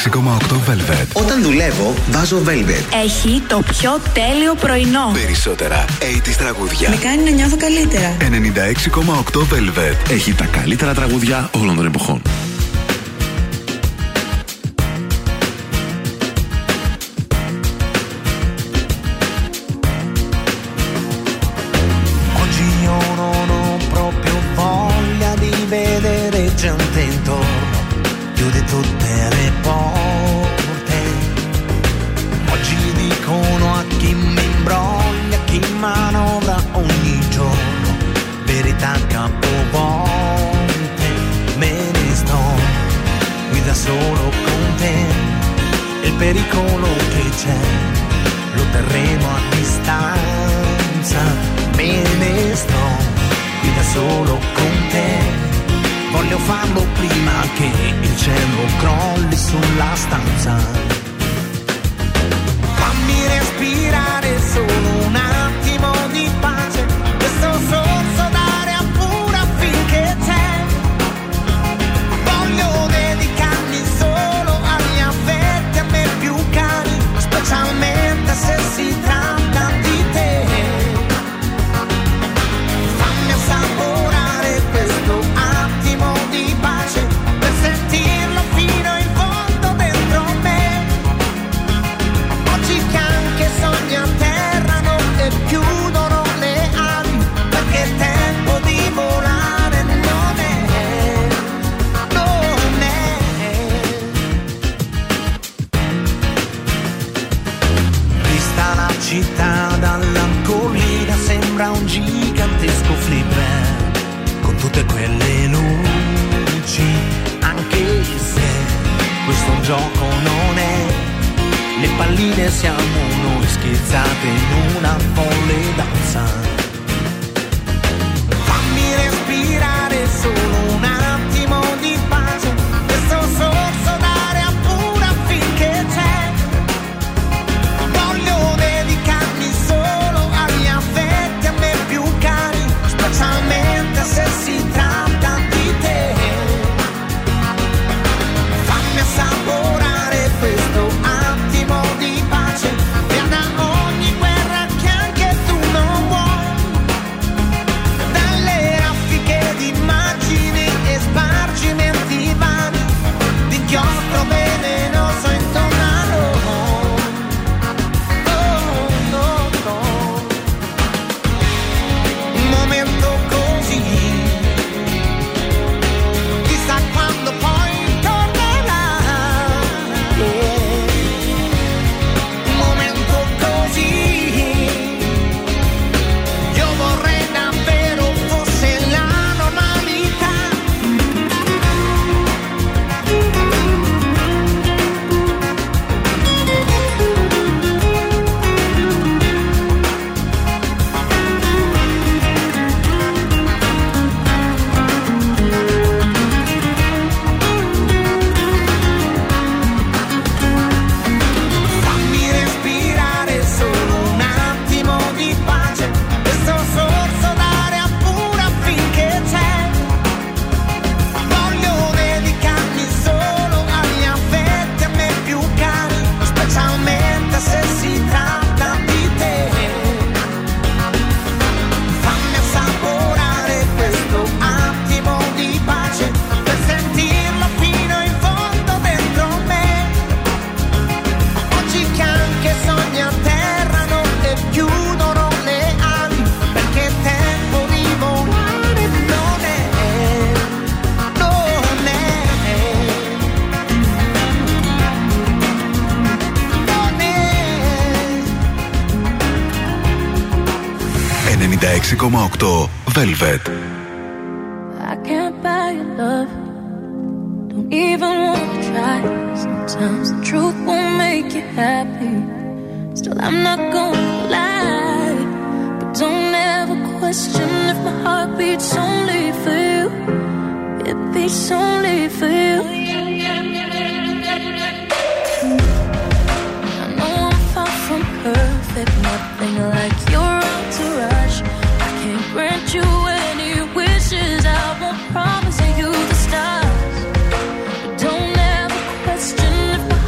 εκατόν έξι κόμμα οκτώ Velvet. Όταν δουλεύω, βάζω Velvet. Έχει το πιο τέλειο πρωινό. Περισσότερα ογδόντα τραγούδια. Με κάνει να νιώθω καλύτερα. ενενήντα έξι κόμμα οκτώ Velvet. Έχει τα καλύτερα τραγούδια όλων των εποχών. Velvet. I can't buy your love. Don't even wanna try. Sometimes the truth won't make you happy. Still, I'm not gonna lie. But don't ever question if my heart beats only for you. It beats only for you. I know I'm far from perfect. Nothing like your entourage. Can't grant you any wishes. I won't promise you the stars. But don't ever question if my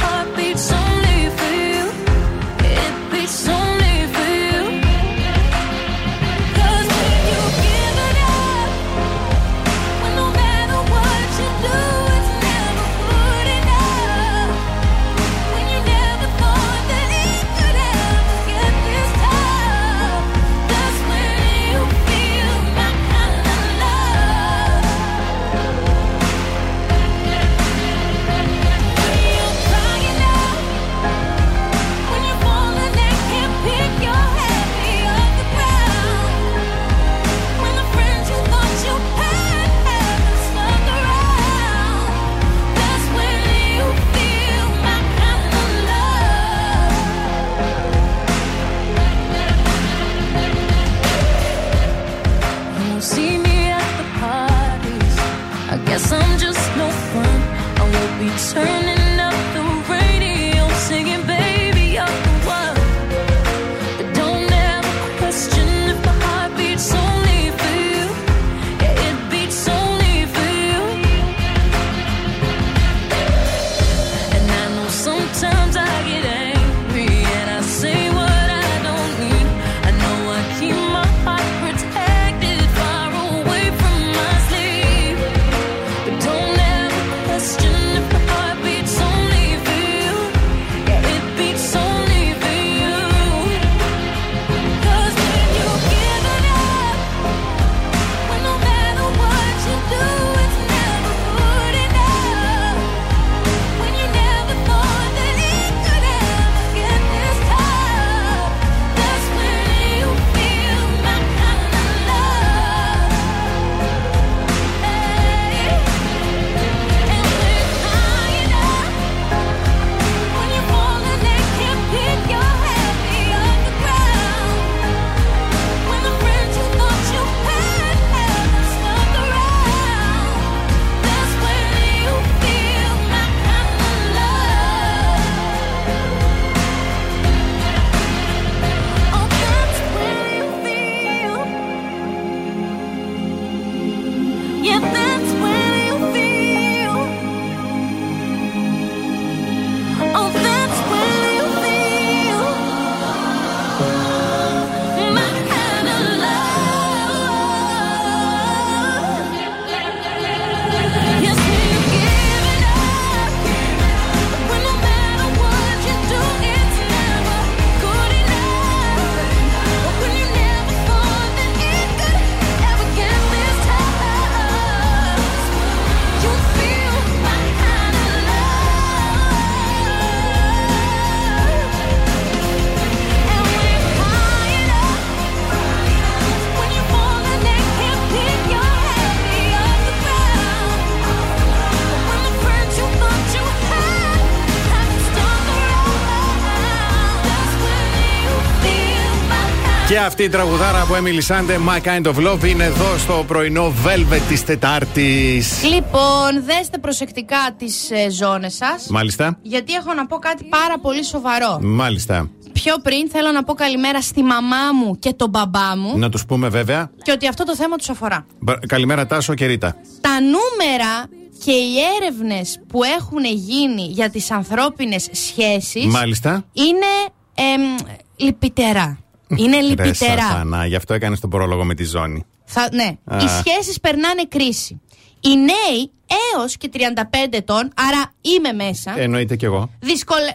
Και αυτή η τραγουδάρα από Emily Sande, My Kind of Love, είναι εδώ στο πρωινό Velvet της Τετάρτης. Λοιπόν, δέστε προσεκτικά τις ε, ζώνες σας. Μάλιστα. Γιατί έχω να πω κάτι πάρα πολύ σοβαρό. Μάλιστα. Πιο πριν θέλω να πω καλημέρα στη μαμά μου και τον μπαμπά μου. Να τους πούμε βέβαια. Και ότι αυτό το θέμα τους αφορά. Καλημέρα Τάσο και Ρίτα. Τα νούμερα και οι έρευνες που έχουν γίνει για τις ανθρώπινες σχέσεις. Μάλιστα. Είναι ε, ε, λυπητερά. Είναι λυπητερά. Ναι, γι' αυτό έκανες τον πρόλογο με τη ζώνη. Θα, ναι. Α. Οι σχέσεις περνάνε κρίση. Οι νέοι έως και τριάντα πέντε ετών, άρα είμαι μέσα. Εννοείται κι εγώ. Δυσκολε...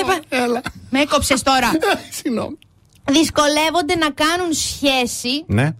Έπα... Με έκοψες τώρα. Συγγνώμη. Δυσκολεύονται να κάνουν σχέση. Ναι.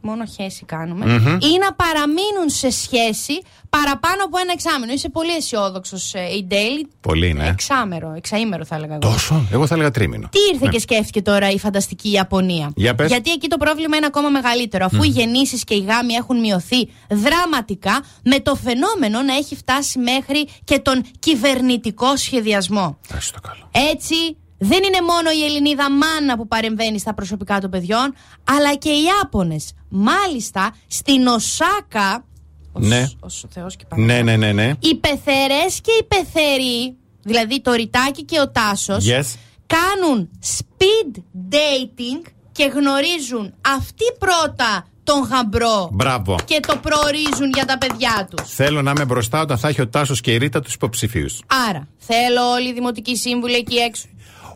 Μόνο σχέση κάνουμε. Mm-hmm. Ή να παραμείνουν σε σχέση παραπάνω από ένα εξάμηνο. Είσαι πολύ αισιόδοξο η Ντέιλι. Πολύ, ναι. Εξάμερο, εξαήμερο θα έλεγα εγώ. Τόσο, εγώ θα έλεγα τρίμηνο. Τι ήρθε ναι. και σκέφτηκε τώρα η φανταστική Ιαπωνία. Για πες. Γιατί εκεί το πρόβλημα είναι ακόμα μεγαλύτερο. Αφού mm. οι γεννήσεις και οι γάμοι έχουν μειωθεί δραματικά, με το φαινόμενο να έχει φτάσει μέχρι και τον κυβερνητικό σχεδιασμό. Άσου το καλό. Έτσι. Δεν είναι μόνο η Ελληνίδα μάνα που παρεμβαίνει στα προσωπικά των παιδιών, αλλά και οι Ιάπωνες. Μάλιστα, στην Οσάκα. Ναι. Ως, ως ο Θεός και Παναγία. Ναι, ναι, ναι. Οι πεθερές και οι πεθεροί, δηλαδή το Ριτάκι και ο Τάσος, yes. κάνουν speed dating και γνωρίζουν αυτή πρώτα τον γαμπρό. Μπράβο. Και το προορίζουν για τα παιδιά τους. Θέλω να είμαι μπροστά όταν θα έχει ο Τάσος και η Ρίτα τους υποψηφίους. Άρα, θέλω όλοι οι δημοτικοί σύμβουλοι εκεί έξω.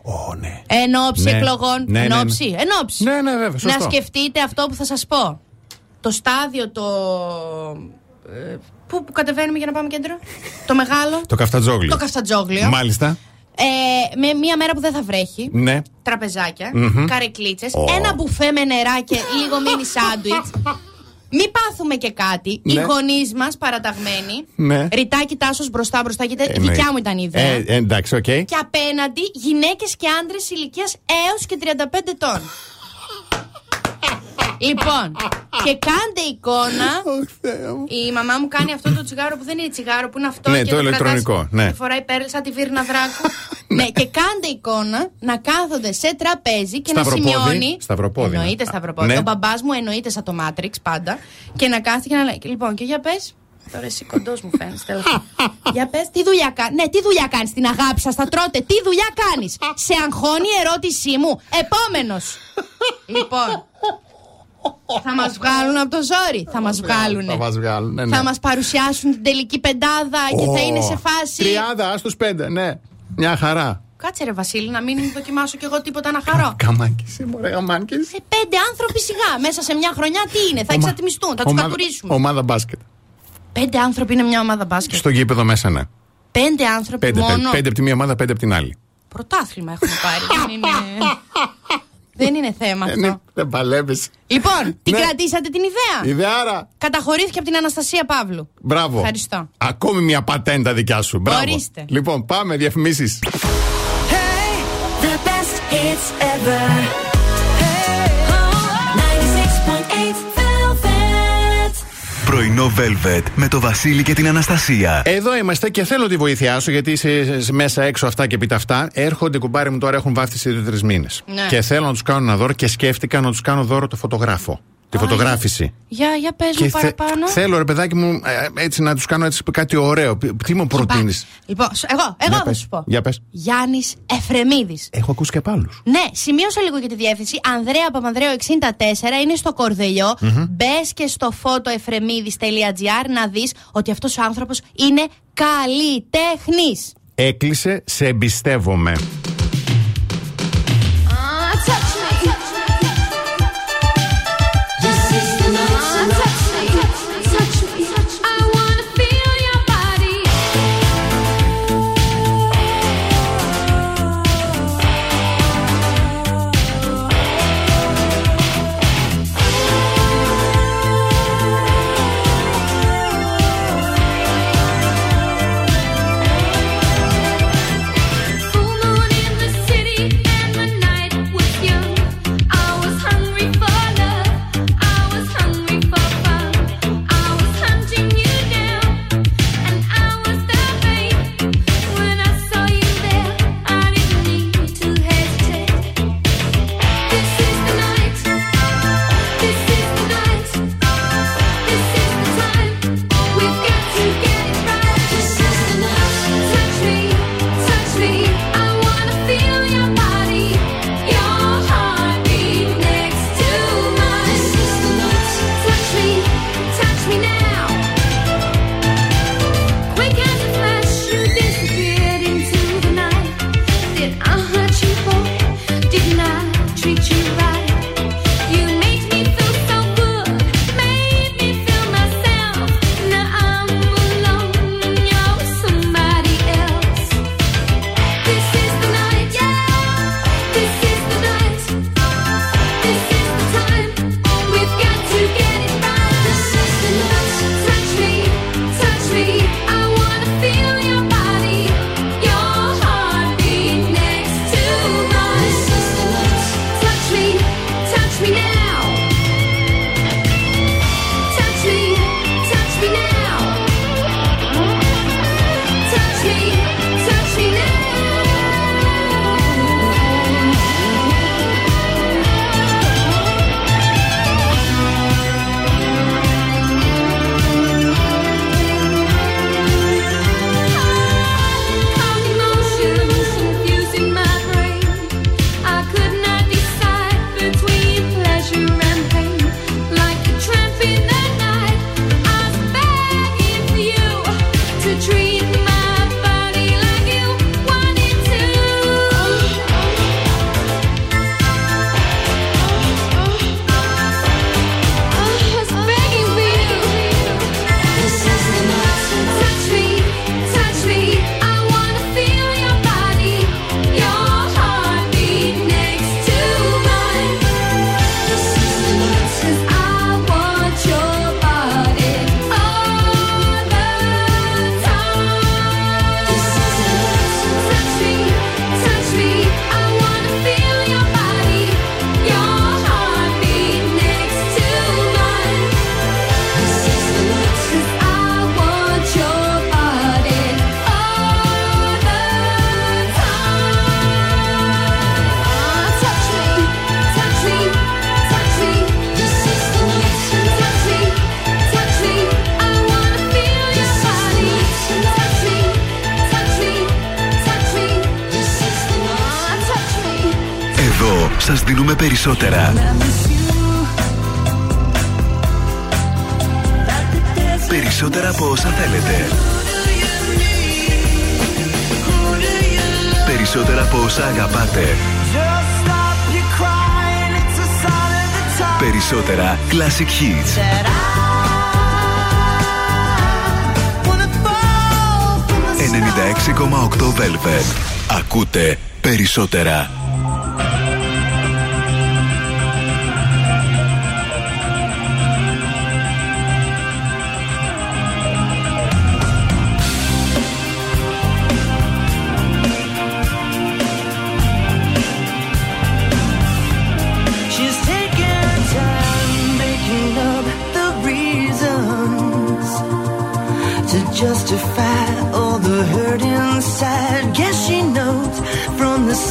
Oh, ναι. Εν όψη ναι. εκλογών. Ναι, εν όψη. Ναι, ναι. Εν όψη. Ναι, ναι, βέβαια, σωστό. Να σκεφτείτε αυτό που θα σας πω. Το στάδιο το. Ε, πού που κατεβαίνουμε για να πάμε κέντρο. Το μεγάλο. Το καφτατζόγλιο. Το καφτατζόγλιο. Μάλιστα. Ε, με μία μέρα που δεν θα βρέχει. Ναι. Τραπεζάκια. Mm-hmm. Καρεκλίτσες. Oh. Ένα μπουφέ με νερά και λίγο μίνι σάντουιτς. Μην πάθουμε και κάτι. Ναι. Οι γονείς μας παραταγμένοι. Ναι. Ριτάκι Τάσος μπροστά μπροστά. Γιατί ε, δικιά μου ήταν η ιδέα. Ε, εντάξει, οκ. Okay. Και απέναντι γυναίκες και άντρες ηλικίας έως και τριάντα πέντε ετών. Λοιπόν, και κάντε εικόνα. Η μαμά μου κάνει αυτό το τσιγάρο που δεν είναι τσιγάρο, που είναι αυτό. Ναι, και το ηλεκτρονικό. Κρατάς, ναι. Φοράει πέρλες σαν τη Βίρνα Δράκου. Ναι, και κάντε εικόνα να κάθονται σε τραπέζι και σταυροπόδι, να σημειώνει. Σταυροπόδι. Εννοείται σταυροπόδι. Ναι. Ο μπαμπάς μου εννοείται σαν το Matrix πάντα. Και να κάθεται και να λέει. Λοιπόν, και για πες. Τώρα εσύ κοντός μου φαίνεις τέλος. Για πες, τι δουλειά κάνεις. Ναι, τι δουλειά κάνεις. Την αγάπη σας θα τρώτε. Τι δουλειά κάνεις. Σε αγχώνει η ερώτησή μου. Επόμενος. Λοιπόν. Θα μας βγάλουν από το ζόρι. Θα μας βγάλουν. Θα μας βγάλουν, ναι, ναι. Θα μας παρουσιάσουν την τελική πεντάδα oh, και θα είναι σε φάση. Τριάδα, ας τους πέντε, ναι. Μια χαρά. Κάτσε ρε Βασίλη, να μην δοκιμάσω κι εγώ τίποτα να χαρώ. Καμάκισε, μωρέ, καμάκισε. Πέντε άνθρωποι σιγά, μέσα σε μια χρονιά τι είναι, θα εξατιμιστούν, θα τους κατουρίσουμε. Ομάδα μπάσκετ. Πέντε άνθρωποι είναι μια ομάδα μπάσκετ. Στο γήπεδο μέσα, ναι. Πέντε άνθρωποι πέντε, μόνο. Πέντε, πέντε από τη μία ομάδα, πέντε από την άλλη. Πρωτάθλημα έχουμε πάρει, δεν είναι. Δεν είναι θέμα αυτό. Δεν, δεν παλεύεις. Λοιπόν, την ναι. κρατήσατε την ιδέα. Ιδεάρα. Καταχωρήθηκε από την Αναστασία Παύλου. Μπράβο. Ευχαριστώ. Ακόμη μια πατέντα δικιά σου. Μπράβο. Ορίστε. Λοιπόν, πάμε διαφημίσεις. Πρωινό Velvet με το Βασίλη και την Αναστασία. Εδώ είμαστε και θέλω τη βοήθειά σου, γιατί είσαι μέσα έξω αυτά και πείτε αυτά. Έρχονται κουμπάρι μου τώρα, έχουν βάφτιση δύο τρεις μήνες. Ναι. Και θέλω να τους κάνω ένα δώρο και σκέφτηκα να τους κάνω δώρο το φωτογράφο. Τη Ά, φωτογράφηση. Για, για πες και μου παραπάνω. Θε, θέλω ρε παιδάκι μου έτσι να τους κάνω έτσι κάτι ωραίο. Τι μου προτείνεις. Λοιπόν, εγώ, εγώ θα πες, σου πω. Για πες. Γιάννης Εφραιμίδης. Έχω ακούσει και πάλους. Ναι, σημείωσα λίγο και τη διεύθυνση. Ανδρέα Παπανδρέου εξήντα τέσσερα, είναι στο Κορδελιό. Mm-hmm. Μπες και στο φωτοεφρεμίδης.gr να δεις ότι αυτός ο άνθρωπος είναι καλλιτέχνης. Έκλεισε, σε εμπιστεύομαι. Σας δίνουμε περισσότερα. Περισσότερα από όσα θέλετε. Περισσότερα από όσα αγαπάτε. Περισσότερα classic hits. ενενήντα έξι κόμμα οκτώ Velvet. Ακούτε περισσότερα.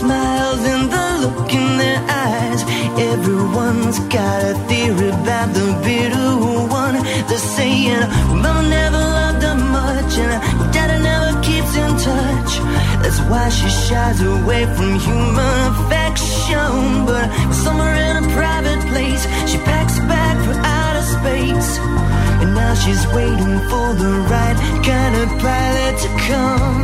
Smiles and the look in their eyes. Everyone's got a theory about the bitter one. They're saying Mama never loved her much and Daddy never keeps in touch. That's why she shies away from human affection. But somewhere in a private place she packs a bag for outer space. And now she's waiting for the right kind of pilot to come.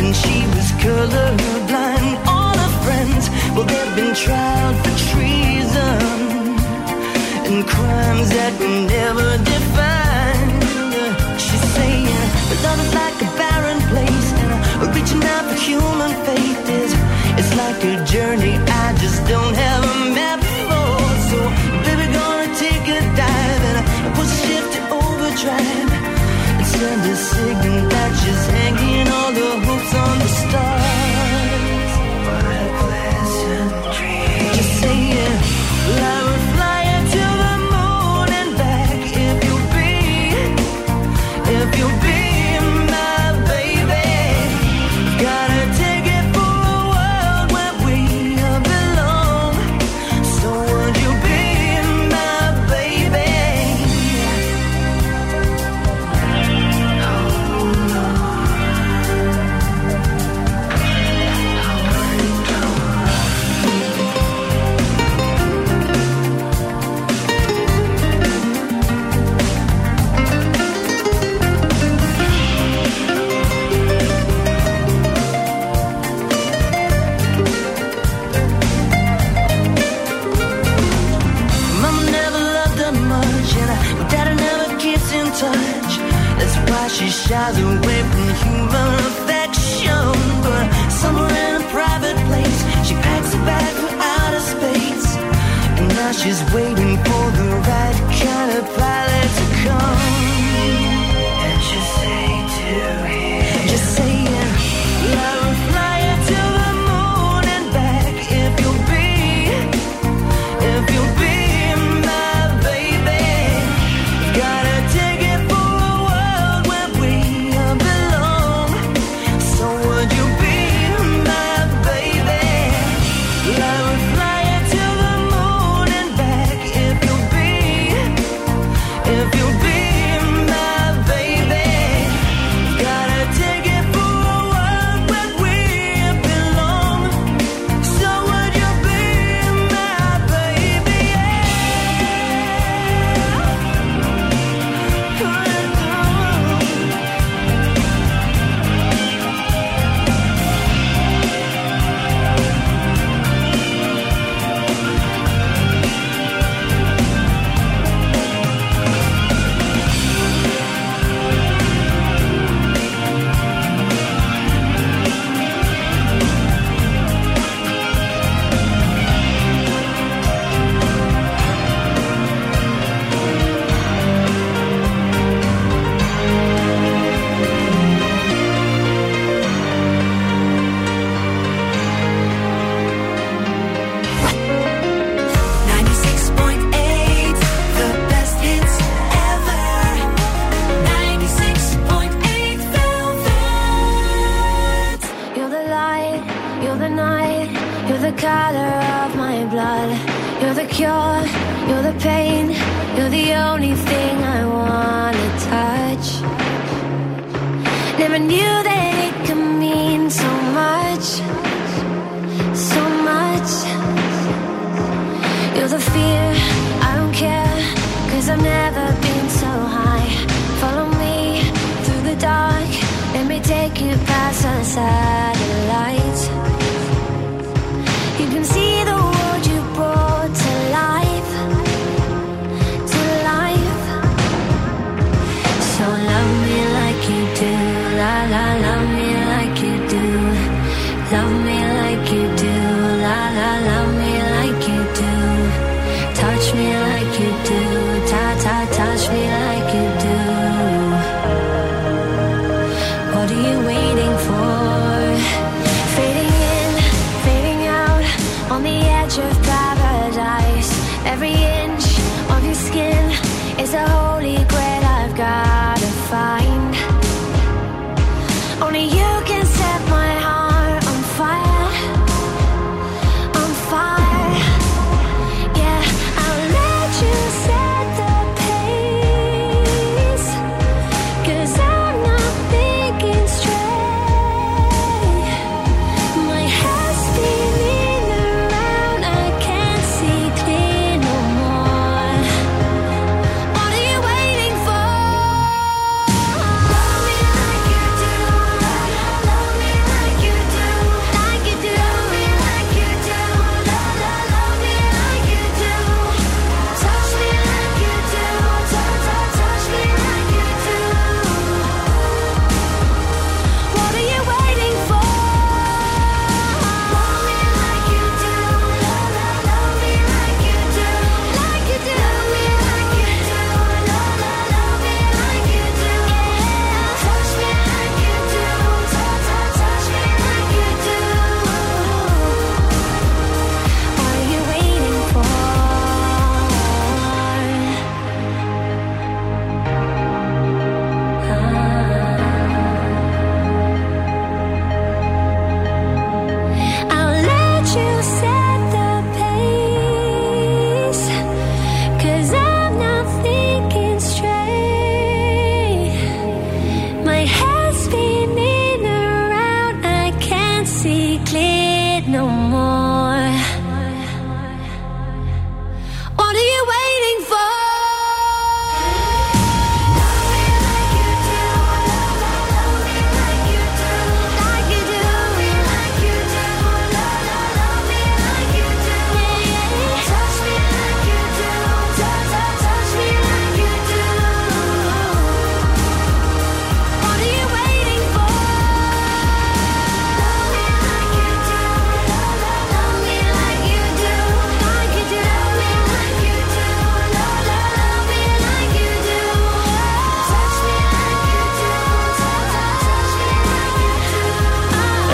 Then she was colorblind. All her friends, well, they've been tried for treason and crimes that we never defined. She's saying, love is like a barren place, and reaching out for human faith is, it's like a journey I just don't have a map for. So, baby, gonna take a dive and push a shift to overdrive. Send a signal that she's hanging all the hopes on the stars. What a pleasant dream. Just saying, I would fly into the moon and back if you'll be, if you'll be my baby. Gotta take it for a world where we all belong. So would you be my baby? She shies away from human affection, but somewhere in a private place, she packs a bag for outer space. And now she's waiting for the right kind of pilot to come. And she say to him, just saying, love will fly you to the moon and back if you'll be, if you'll be my baby. Gotta take it for a world where we belong. So would you be my baby? Love will fly you to the moon and back if you'll be, if you'll be my baby. Gotta take it for a world where we belong. So would you be my baby? Yeah. You're the light, you're the night, you're the color of my blood. You're the cure, you're the pain, you're the only thing I wanna touch. Never knew that it could mean so much, so much. You're the fear, I don't care, 'cause I've never been so high. Follow me through the dark, let me take you past our satellites. You can see the world you brought to life, to life. So love me like you do, la la. Love me like you do, love me like you do, la la. Love me like you do, touch me like you do, ta ta. Touch me like you do. What are you waiting for? Fading in, fading out, on the edge of paradise. Every inch of your skin is a holy grail I've gotta find. Only you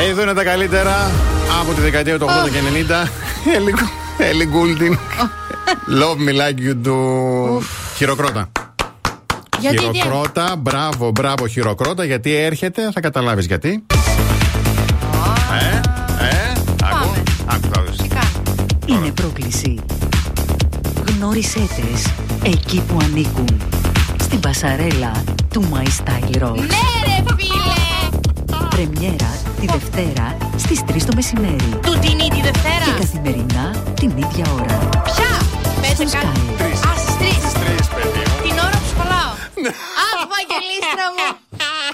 Εδώ είναι τα καλύτερα από τη δεκαετία του ογδόντα και ενενήντα. Έλλη Γκούλτιν. Love me like you do. Χειροκρότα. Χειροκρότα, μπράβο, μπράβο, χειροκρότα. Γιατί έρχεται, θα καταλάβεις γιατί. Ε, ε, άκου, άκου. Είναι πρόκληση. Γνώρισέ τες εκεί που ανήκουν. Στην πασαρέλα του My Style Rock. Ναι ρε φίλε! Πρεμιέρα τη Δευτέρα στις τρεις το μεσημέρι. Του την ίδια τη Δευτέρα. Και καθημερινά την ίδια ώρα. Ποια! Πέσε κάτι. Α, στις τρεις. Την ώρα που σχολάω. Αχ, Βαγγελίστρα μου.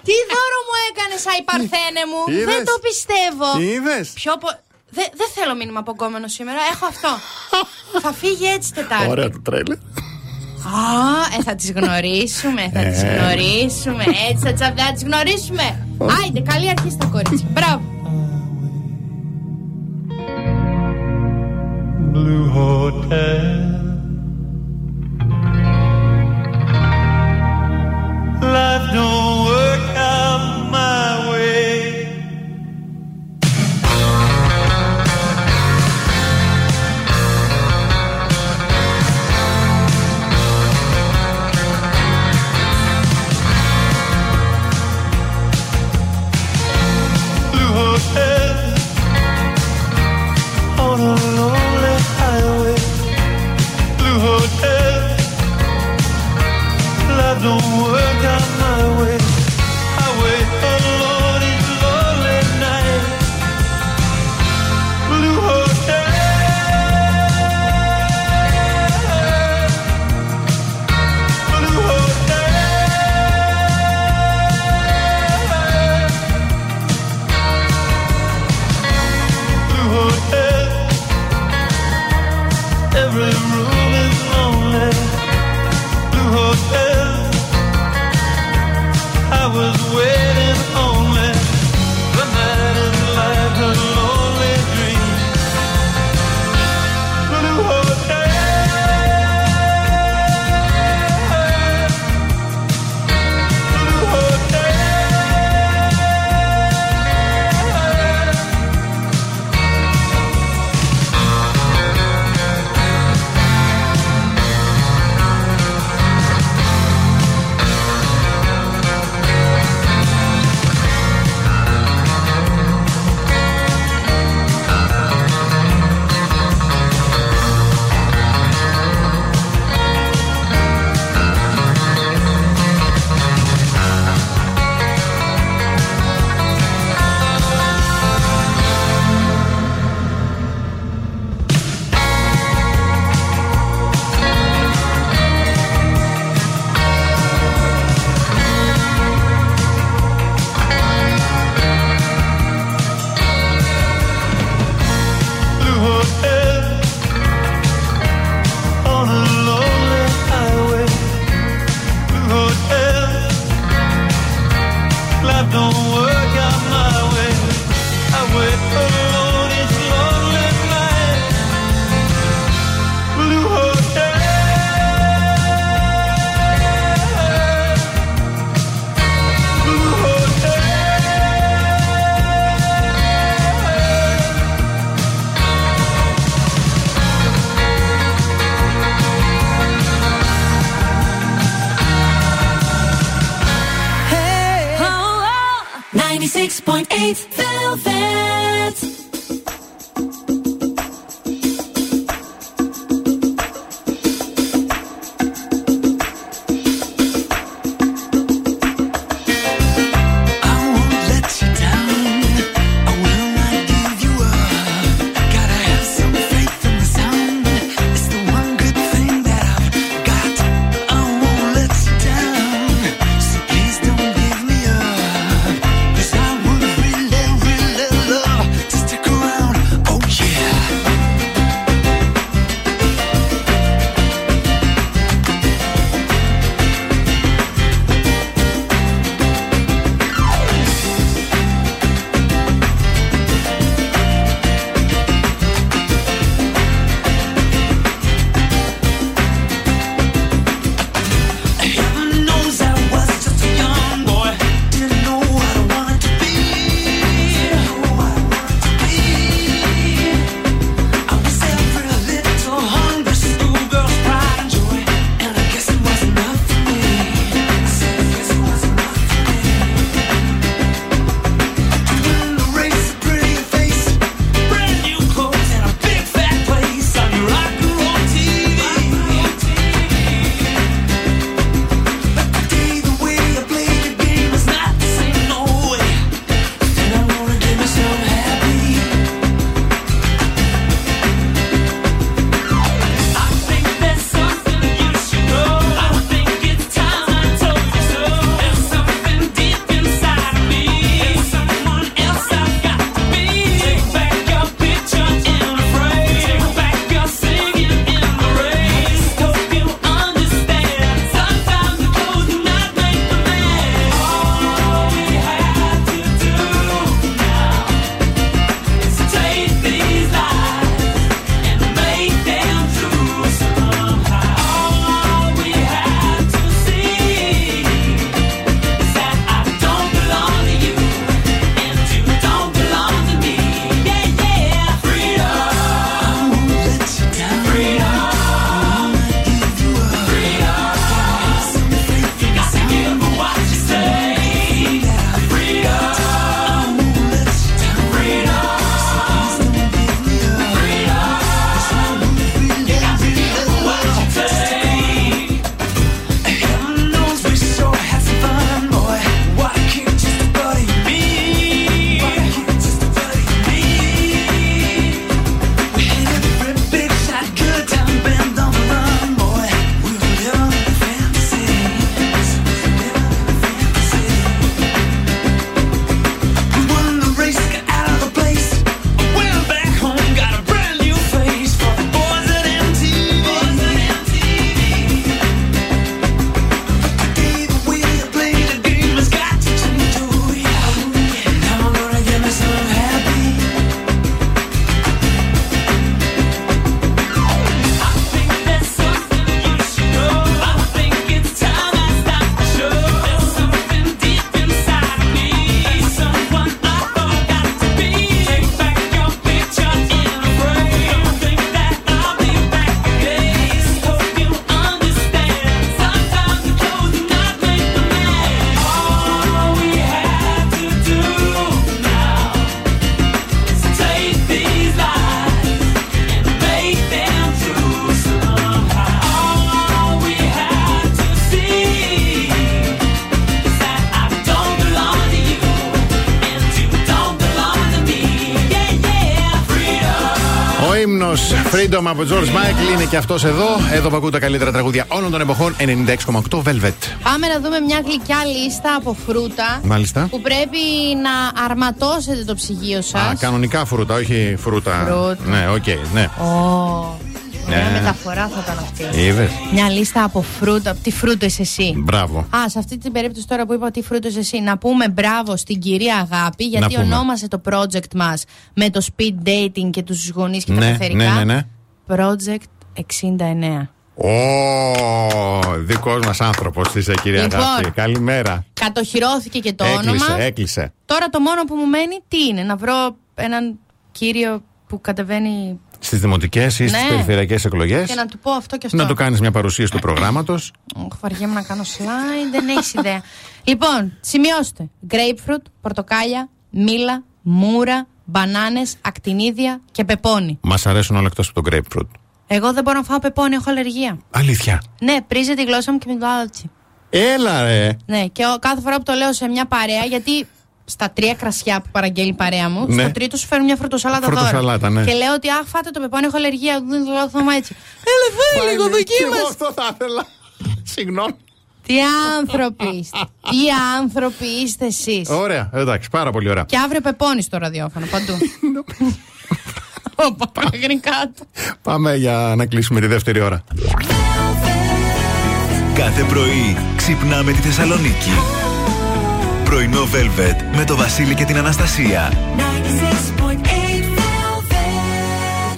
Τι δώρο μου έκανες, αϊ παρθένε μου. Δεν το πιστεύω. Είδες. Πιο πολύ. Δε, δεν θέλω μήνυμα απογκόμενο σήμερα, έχω αυτό. Θα φύγει έτσι Τετάρτη. Ωραία το τρέλε. Α, ε, θα τις γνωρίσουμε, θα τις γνωρίσουμε. Έτσι θα, τσαβ, θα τις γνωρίσουμε. Άιντε, καλή αρχή στα κορίτσια. Μπράβο. Blue Hotel Life don't work out my way. On a lonely highway, blue hotel. Life don't work out my way. I wait alone each lonely night. Blue hotel. Blue hotel. Blue hotel. Every room is lonely. Blue hotel. I was waiting only. The night is like a lonely dream. Blue hotel. Blue hotel. Just to ύμνος Freedom από George Michael είναι και αυτός εδώ. Εδώ που ακούω τα καλύτερα τραγούδια όλων των εποχών. ενενήντα έξι κόμμα οκτώ Velvet. Πάμε να δούμε μια γλυκιά λίστα από φρούτα. Μάλιστα. Που πρέπει να αρματώσετε το ψυγείο σας. Α, κανονικά φρούτα, όχι φρούτα. Φρούτα. Ναι, οκ, okay, ναι. Oh. Μια ναι. μεταφορά θα ήταν αυτή. Είδες. Μια λίστα από φρούτα. Τι φρούτο είσαι εσύ. Μπράβο. Α, σε αυτή την περίπτωση τώρα που είπα τι φρούτο είσαι εσύ, να πούμε μπράβο στην κυρία Αγάπη, γιατί ονόμασε το project μας με το speed dating και τους γονείς και ναι, τα καθερικά. Ναι, ναι, ναι. Project εξήντα εννέα. Ω, oh, δικός μας άνθρωπος είσαι, κυρία λοιπόν, Αγάπη. Καλημέρα. Κατοχυρώθηκε και το έκλεισε, όνομα. Έκλεισε. Τώρα το μόνο που μου μένει τι είναι, να βρω έναν κύριο που κατεβαίνει. Στις δημοτικές ή στις ναι. περιφερειακές εκλογές. Και να του πω αυτό και αυτό. Να του κάνεις μια παρουσίαση του προγράμματος. Οχ, βαριέμαι να κάνω slide, δεν έχεις ιδέα. Λοιπόν, σημειώστε. Grapefruit, πορτοκάλια, μήλα, μούρα, μπανάνες, ακτινίδια και πεπόνι. Μας αρέσουν όλα εκτός από το grapefruit. Εγώ δεν μπορώ να φάω πεπόνι, έχω αλλεργία. Αλήθεια. Ναι, πρίζεται η γλώσσα μου και με το άλτσι. Έλα ρε. Ναι, και κάθε φορά που το λέω σε μια παρέα, γιατί. Στα τρία κρασιά που παραγγέλει η παρέα μου, ναι. στο τρίτο σου φέρνουν μια φρουτοσαλάτα δώρα. Ναι. Και λέω ότι αχ, φάτε το πεπόνι, έχω αλλεργία. Δεν το λέω θωμά έτσι. Έλα, φέρε λίγο, δοκίμασε. Εγώ αυτό θα ήθελα. Συγγνώμη. Τι άνθρωποι είστε. Τι άνθρωποι είστε εσείς. Ωραία, εντάξει, πάρα πολύ ωραία. Και αύριο πεπόνι στο ραδιόφωνο, παντού. Όπα, κάτω. Πάμε για να κλείσουμε τη δεύτερη ώρα. Κάθε πρωί ξυπνάμε τη Θεσσαλονίκη. Πρωινό Velvet με το Βασίλη και την Αναστασία.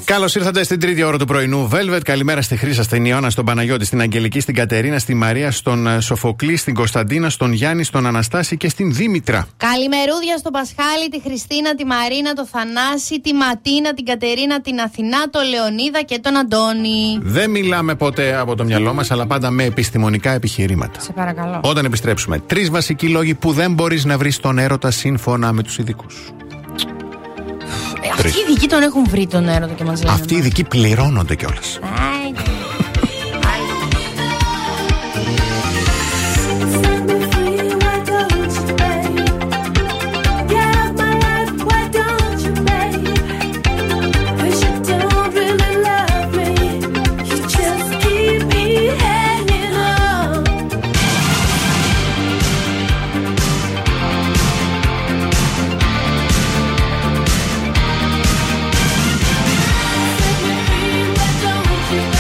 Καλώς ήρθατε στην τρίτη ώρα του πρωινού Velvet. Καλημέρα στη Χρύσα, στην Ιώνα, στον Παναγιώτη, στην Αγγελική, στην Κατερίνα, στη Μαρία, στον Σοφοκλή, στην Κωνσταντίνα, στον Γιάννη, στον Αναστάση και στην Δήμητρα. Καλημερούδια στον Πασχάλη, τη Χριστίνα, τη Μαρίνα, το Θανάση, τη Ματίνα, την Κατερίνα, την Αθηνά, τον Λεωνίδα και τον Αντώνη. Δεν μιλάμε ποτέ από το μυαλό μας, αλλά πάντα με επιστημονικά επιχειρήματα. Σε παρακαλώ. Όταν επιστρέψουμε, τρεις βασικοί λόγοι που δεν μπορείς να βρεις τον έρωτα σύμφωνα με τους ειδικούς. Αυτοί οι ειδικοί τον έχουν βρει τον έρωτα και μας λένε. Αυτοί οι ειδικοί πληρώνονται κιόλας. Thank you.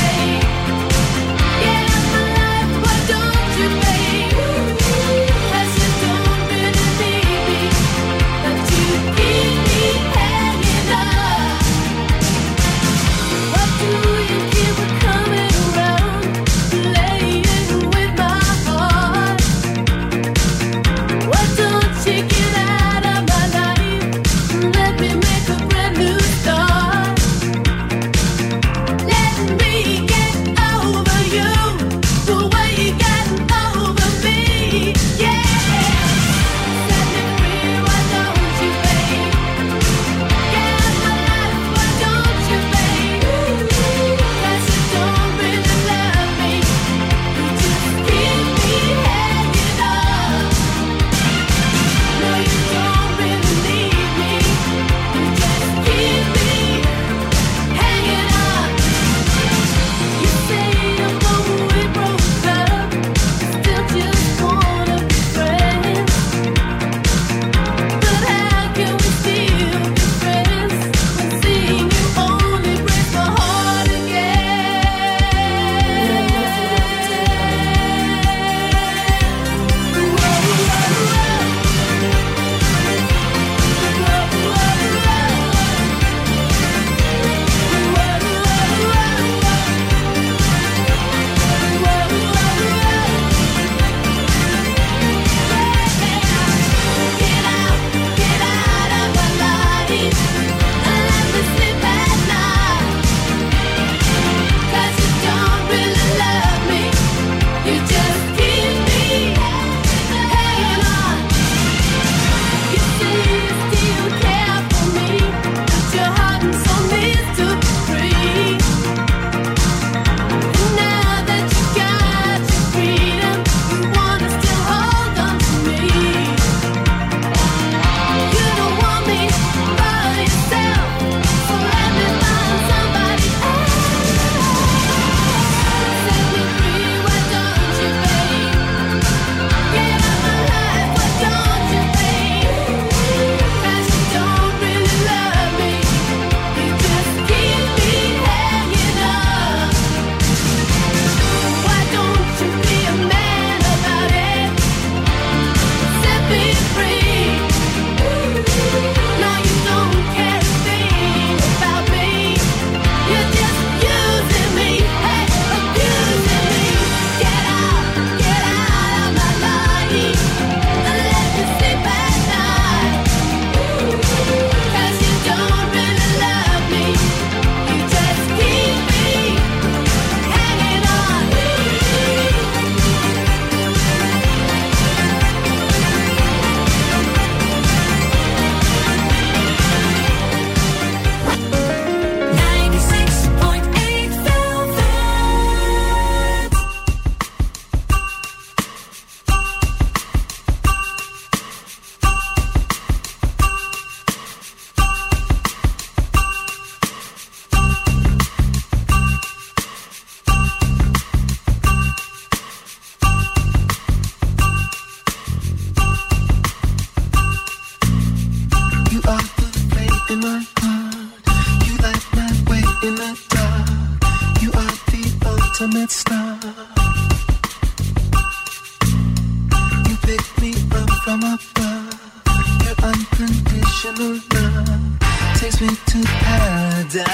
unconditional love takes me to paradise.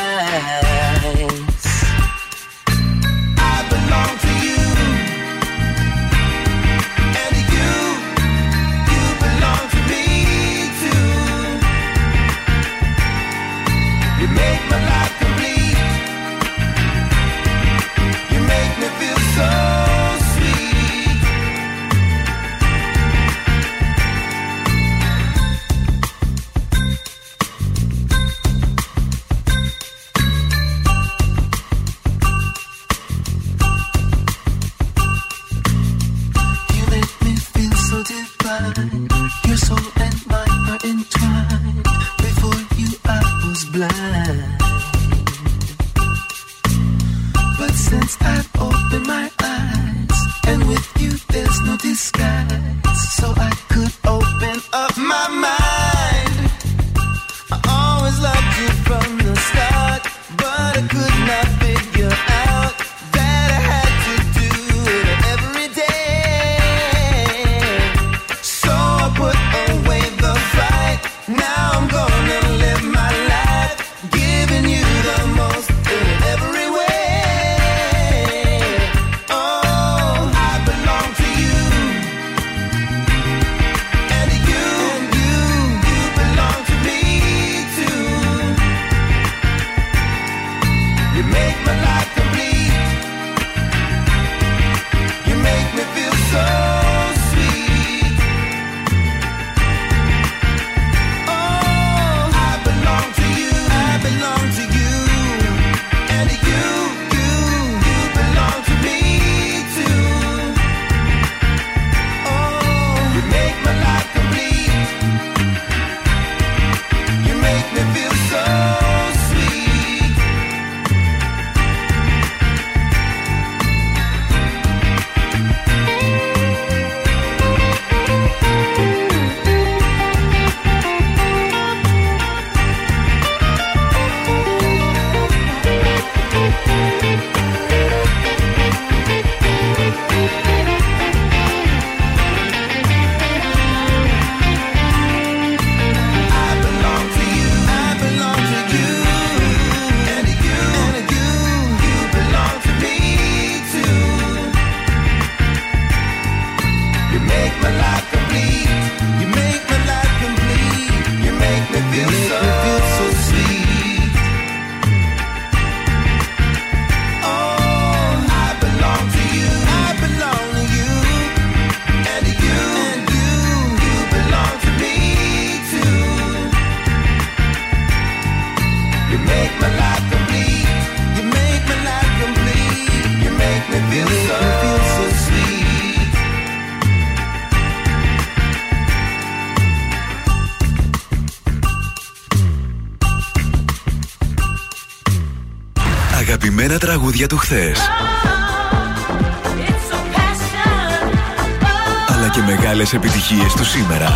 I belong to you, and you, you belong to me too. You make my life complete. You make me feel so. Your soul and mine are entwined. Before you I was blind, but since I've opened my eyes, and with you there's no disguise. So I could open up my mind. I always loved you from the start, but I could not figure out that I had to do it every day. Put away the fight. Now I'm gonna live my life, giving you the most in every way. Oh, I belong to you, and you, and you, you belong to me too. You make my life complete. You make me feel so. Αγαπημένα τραγούδια του χθες, oh, αλλά και μεγάλες επιτυχίες του σήμερα.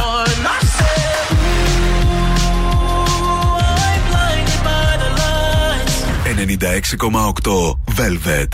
ενενήντα έξι κόμμα οκτώ Velvet.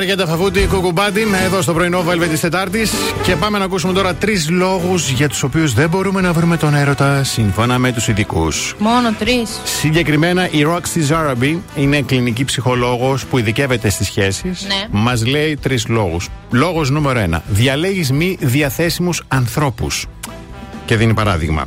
Μάρια Φαβούτη, Κουκουμπάντι, εδώ στο πρωινό Velvet της Τετάρτης. Και πάμε να ακούσουμε τώρα τρεις λόγους για τους οποίους δεν μπορούμε να βρούμε τον έρωτα σύμφωνα με τους ειδικούς. Μόνο τρεις. Συγκεκριμένα η Roxi Zarabi είναι κλινική ψυχολόγος που ειδικεύεται στις σχέσεις. Ναι. Μας λέει τρεις λόγους. Λόγος νούμερο ένα. Διαλέγεις μη διαθέσιμους ανθρώπους. Και δίνει παράδειγμα.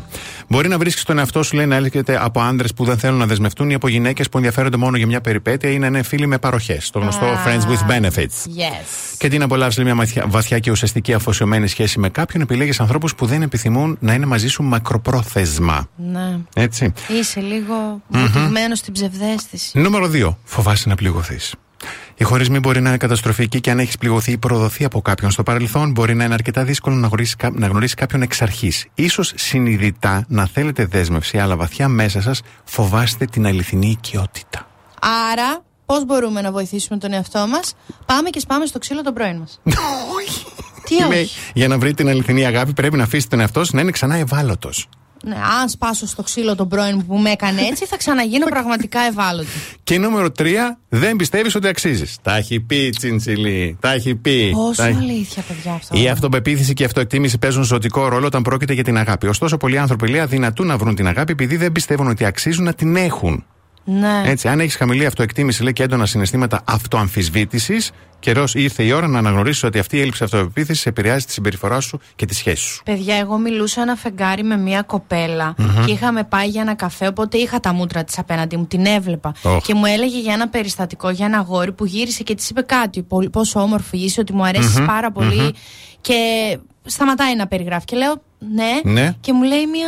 Μπορεί να βρίσκεις τον εαυτό σου, λέει, να έρχεται από άνδρες που δεν θέλουν να δεσμευτούν ή από γυναίκες που ενδιαφέρονται μόνο για μια περιπέτεια ή να είναι φίλοι με παροχές. Το γνωστό ah, friends with benefits. Yes. Και τι να απολαύσεις μια βαθιά και ουσιαστική αφοσιωμένη σχέση με κάποιον, επιλέγεις ανθρώπους που δεν επιθυμούν να είναι μαζί σου μακροπρόθεσμα. Ναι. Έτσι. Είσαι λίγο βουτυγμένος mm-hmm. στην ψευδαίσθηση. Νούμερο δύο. Φοβάσαι να πληγωθείς. Οι χωρισμοί μπορεί να είναι καταστροφικοί και αν έχεις πληγωθεί ή προδοθεί από κάποιον στο παρελθόν, μπορεί να είναι αρκετά δύσκολο να γνωρίσεις, κά... να γνωρίσεις κάποιον εξ αρχής. Ίσως συνειδητά να θέλετε δέσμευση, αλλά βαθιά μέσα σας φοβάστε την αληθινή οικειότητα. Άρα, πώς μπορούμε να βοηθήσουμε τον εαυτό μας? Πάμε και σπάμε στο ξύλο τον πρώην μας. Όχι. Τι όχι? Για να βρείτε την αληθινή αγάπη, πρέπει να αφήσετε τον εαυτό να είναι ξανά ευάλωτος. Ναι, αν σπάσω στο ξύλο τον πρώην που με έκανε έτσι, θα ξαναγίνω πραγματικά ευάλωτη. Και νούμερο τρία, δεν πιστεύεις ότι αξίζεις. Τα έχει πει Τσιντσιλή. Τα έχει πει. Πόσο αλήθεια, παιδιά, αυτό. Η αυτοπεποίθηση και η αυτοεκτίμηση παίζουν ζωτικό ρόλο όταν πρόκειται για την αγάπη. Ωστόσο, πολλοί άνθρωποι, λέει, αδυνατούν να βρουν την αγάπη επειδή δεν πιστεύουν ότι αξίζουν να την έχουν. Ναι. Έτσι, αν έχεις χαμηλή αυτοεκτίμηση, λέει, και έντονα συναισθήματα αυτοαμφισβήτησης, καιρός ήρθε η ώρα να αναγνωρίσεις ότι αυτή η έλλειψη αυτοπεποίθησης επηρεάζει τη συμπεριφορά σου και τη σχέση σου. Παιδιά, εγώ μιλούσα ένα φεγγάρι με μια κοπέλα mm-hmm. και είχαμε πάει για ένα καφέ, οπότε είχα τα μούτρα της απέναντι μου, την έβλεπα. Oh. Και μου έλεγε για ένα περιστατικό, για ένα αγόρι που γύρισε και της είπε κάτι. Πόσο όμορφη είσαι, ότι μου αρέσεις mm-hmm. πάρα πολύ. Mm-hmm. Και σταματάει να περιγράφει. Και λέω ναι. ναι. Και μου λέει μια.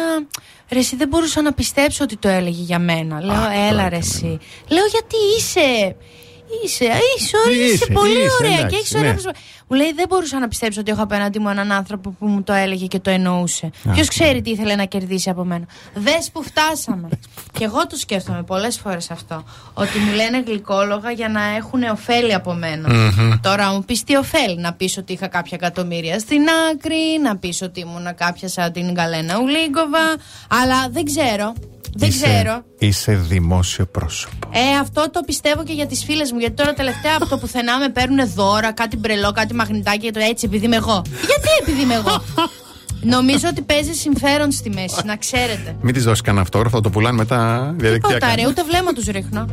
Ρε, εσύ δεν μπορούσα να πιστέψω ότι το έλεγε για μένα. Λέω, α, έλα ρε εσύ. Λέω, γιατί είσαι. Είσαι, είσαι, είσαι, είσαι πολύ είσαι, ωραία εντάξει, και έχεις ωραία. Ναι. Μου λέει, δεν μπορούσα να πιστέψω ότι έχω απέναντί μου έναν άνθρωπο που μου το έλεγε και το εννοούσε. Ποιος ξέρει τι ήθελε να κερδίσει από μένα. Δες που φτάσαμε. Και εγώ το σκέφτομαι πολλές φορές αυτό. Ότι μου λένε γλυκόλογα για να έχουν ωφέλη από μένα. Mm-hmm. Τώρα μου πεις τι ωφέλη. Να πεις ότι είχα κάποια εκατομμύρια στην άκρη, να πεις ότι ήμουν κάποια σαν την Γκαλένα Ουλίγκοβα. Αλλά δεν ξέρω. Δεν είσαι, ξέρω. Είσαι δημόσιο πρόσωπο. Ε, αυτό το πιστεύω και για τις φίλες μου. Γιατί τώρα τελευταία από το πουθενά με παίρνουν δώρα, κάτι μπρελό, κάτι μαγνητάκι. Το έτσι επειδή είμαι εγώ. Γιατί επειδή είμαι εγώ. Νομίζω ότι παίζει συμφέρον στη μέση, να ξέρετε. Μην της δώσεις κανένα αυτόγραφο, θα το πουλάνε μετά διαδικτυακά. Τίποτα ρε, ούτε βλέμμα τους ρίχνω.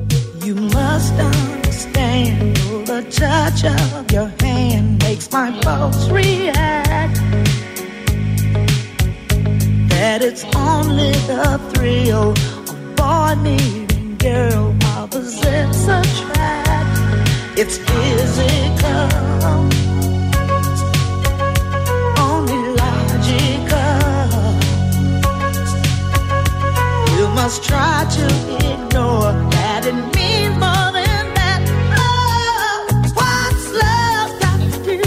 You must understand, the touch of your hand makes my pulse react. That it's only the thrill of boy meeting girl opposites attract. It's physical, only logical. You must try to ignore that it means more than that. Oh, what's love got to do?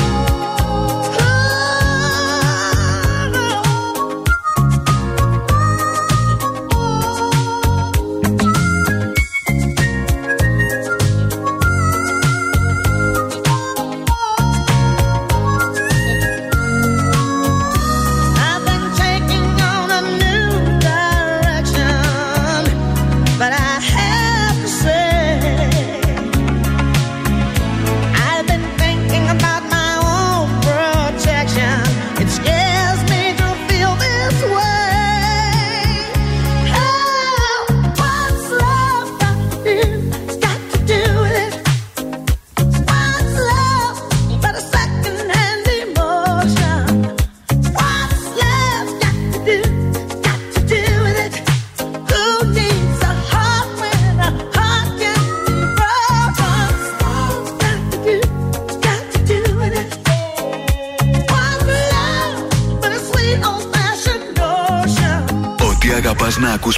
Θες να ακούς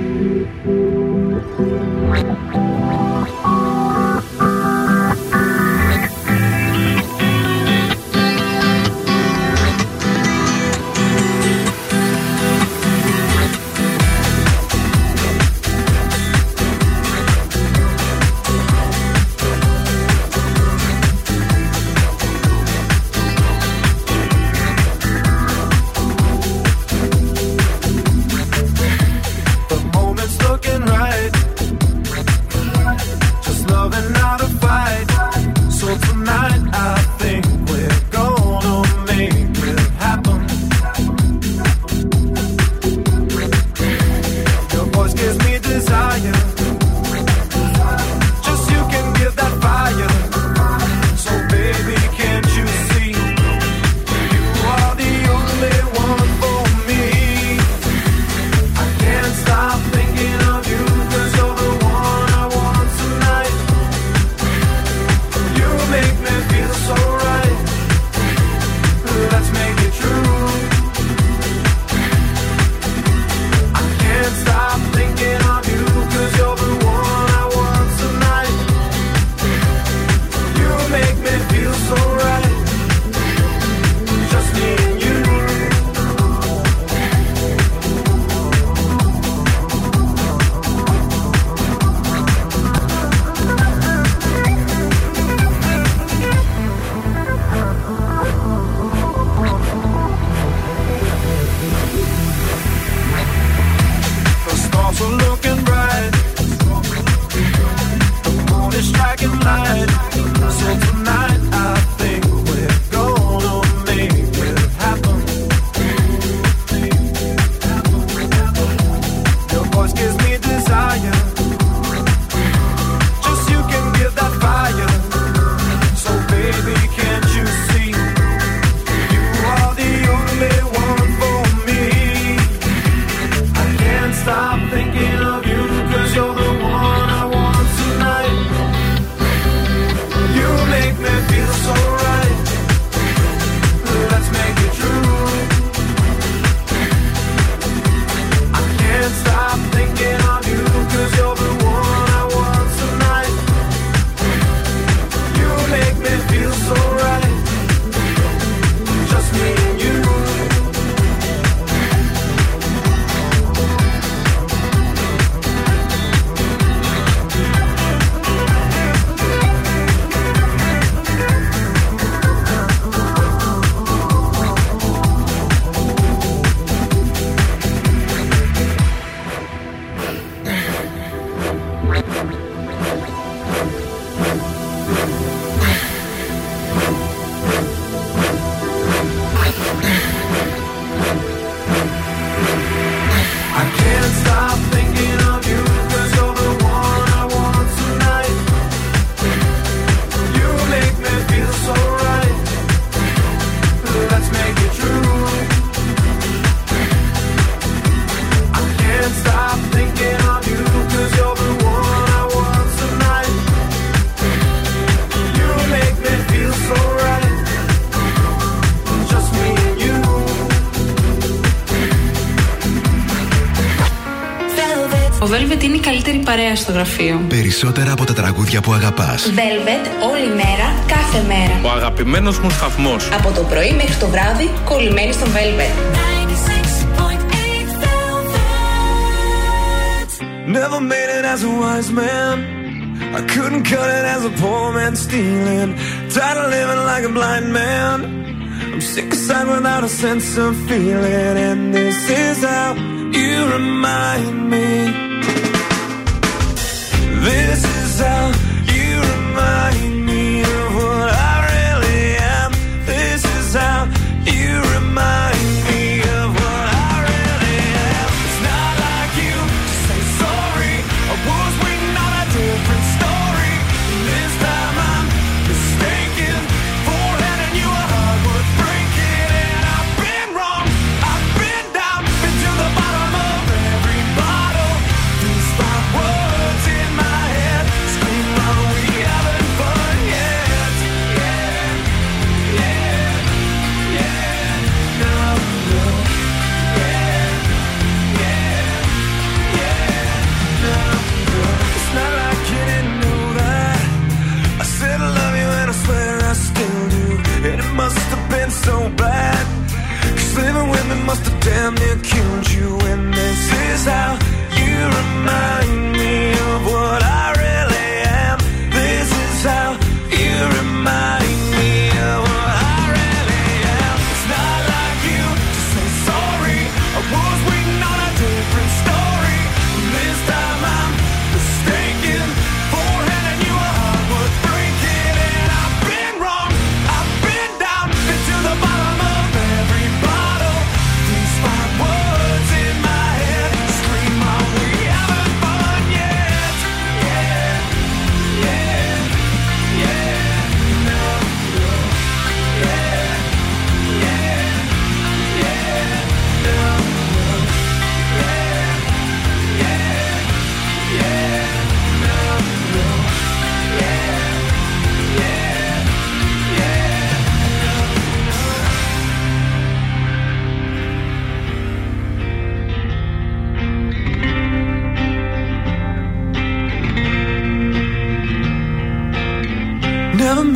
Παρέα στο γραφείο. Περισσότερα από τα τραγούδια που αγαπάς. Velvet, όλη μέρα, κάθε μέρα. Ο αγαπημένος μου σταθμός. Από το πρωί μέχρι το βράδυ, κολλημένοι στο Velvet. Never made it as a wise man. I couldn't cut it as a poor man stealing. Tired of living like a blind man. I'm sick aside without a sense of feeling. And this is how you remind me. This is how you remind me of what I really am. This is how you remind me of what I really am. It's not like you to say sorry. Or was we not a different story? This time I'm mistaken for letting you a heart worth breaking. And I've been wrong, I've been down, been to the bottom of every bottle.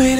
made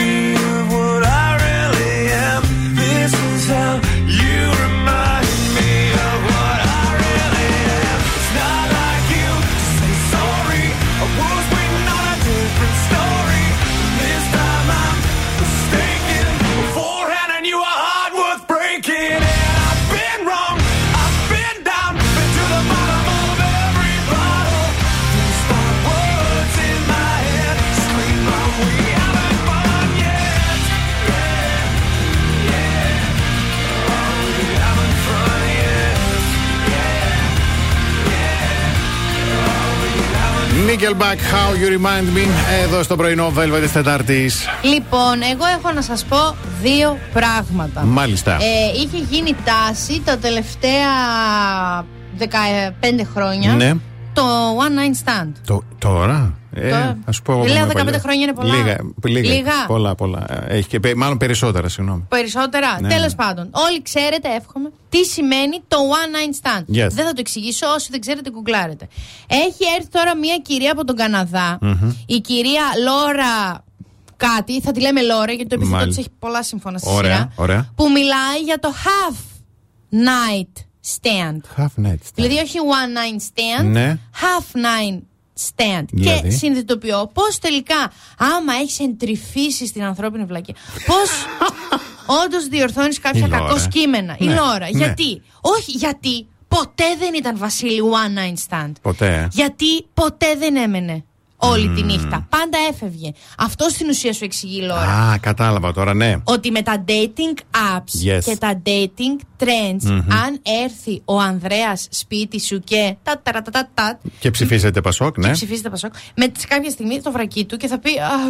me of what I really am. This is how you remind me of what I really am. It's not like you to say sorry. I was waiting on a different story. This time I'm mistaken. Beforehand I knew a heart worth breaking. And I've been wrong. I've been down. Been to the bottom of every bottle. These five words in my head scream out, we haven't won yet. Yeah, yeah. Oh, we haven't won yet. Yeah, yeah. Oh, we haven't won yet. Nickelback, How You Remind Me, εδώ στο πρωινό Velvet της Τετάρτης. Λοιπόν, εγώ έχω να σας πω δύο πράγματα. Μάλιστα. Ε, είχε γίνει τάση τα τελευταία δεκαπέντε χρόνια. Ναι. Το one night stand. Το, τώρα. Ε, τώρα. Ας πω, λέω δεκαπέντε παλιά. Χρόνια είναι πολλά. Λίγα. λίγα, λίγα. Πολλά, πολλά. Έχει και, μάλλον περισσότερα, συγγνώμη. Περισσότερα. Ναι. Τέλος πάντων. Όλοι ξέρετε, εύχομαι, τι σημαίνει το one night stand. Yes. Δεν θα το εξηγήσω. Όσοι δεν ξέρετε, γκουγκλάρετε. Έχει έρθει τώρα μία κυρία από τον Καναδά. Mm-hmm. Η κυρία Λόρα. Κάτι, θα τη λέμε Λόρα, γιατί το επίθετό της έχει πολλά σύμφωνα στη ωραία, σειρά. Ωραία. Που μιλάει για το half night stand. Half night stand. Δηλαδή όχι one night stand, ναι. Half night stand. Δηλαδή. Και συνειδητοποιώ πως τελικά, άμα έχεις εντρυφήσει στην ανθρώπινη βλακία, πως όντως διορθώνεις κάποια κακό σκήμενα. Ναι. Η Λόρα. Ναι. Γιατί, όχι γιατί ποτέ δεν ήταν Βασίλη one night stand. Ποτέ. Γιατί ποτέ δεν έμενε. Όλη mm. τη νύχτα. Πάντα έφευγε. Αυτό στην ουσία σου εξηγεί η Λόρα. Α, κατάλαβα τώρα, ναι. Ότι με τα dating apps yes. και τα dating trends, mm-hmm. αν έρθει ο Ανδρέας σπίτι σου και. Τα, τα, τα, τα, τα, και ψηφίσετε Πασόκ, ναι. Και ψηφίσετε Πασόκ. Με κάποια στιγμή το βρακί του και θα πει αχ,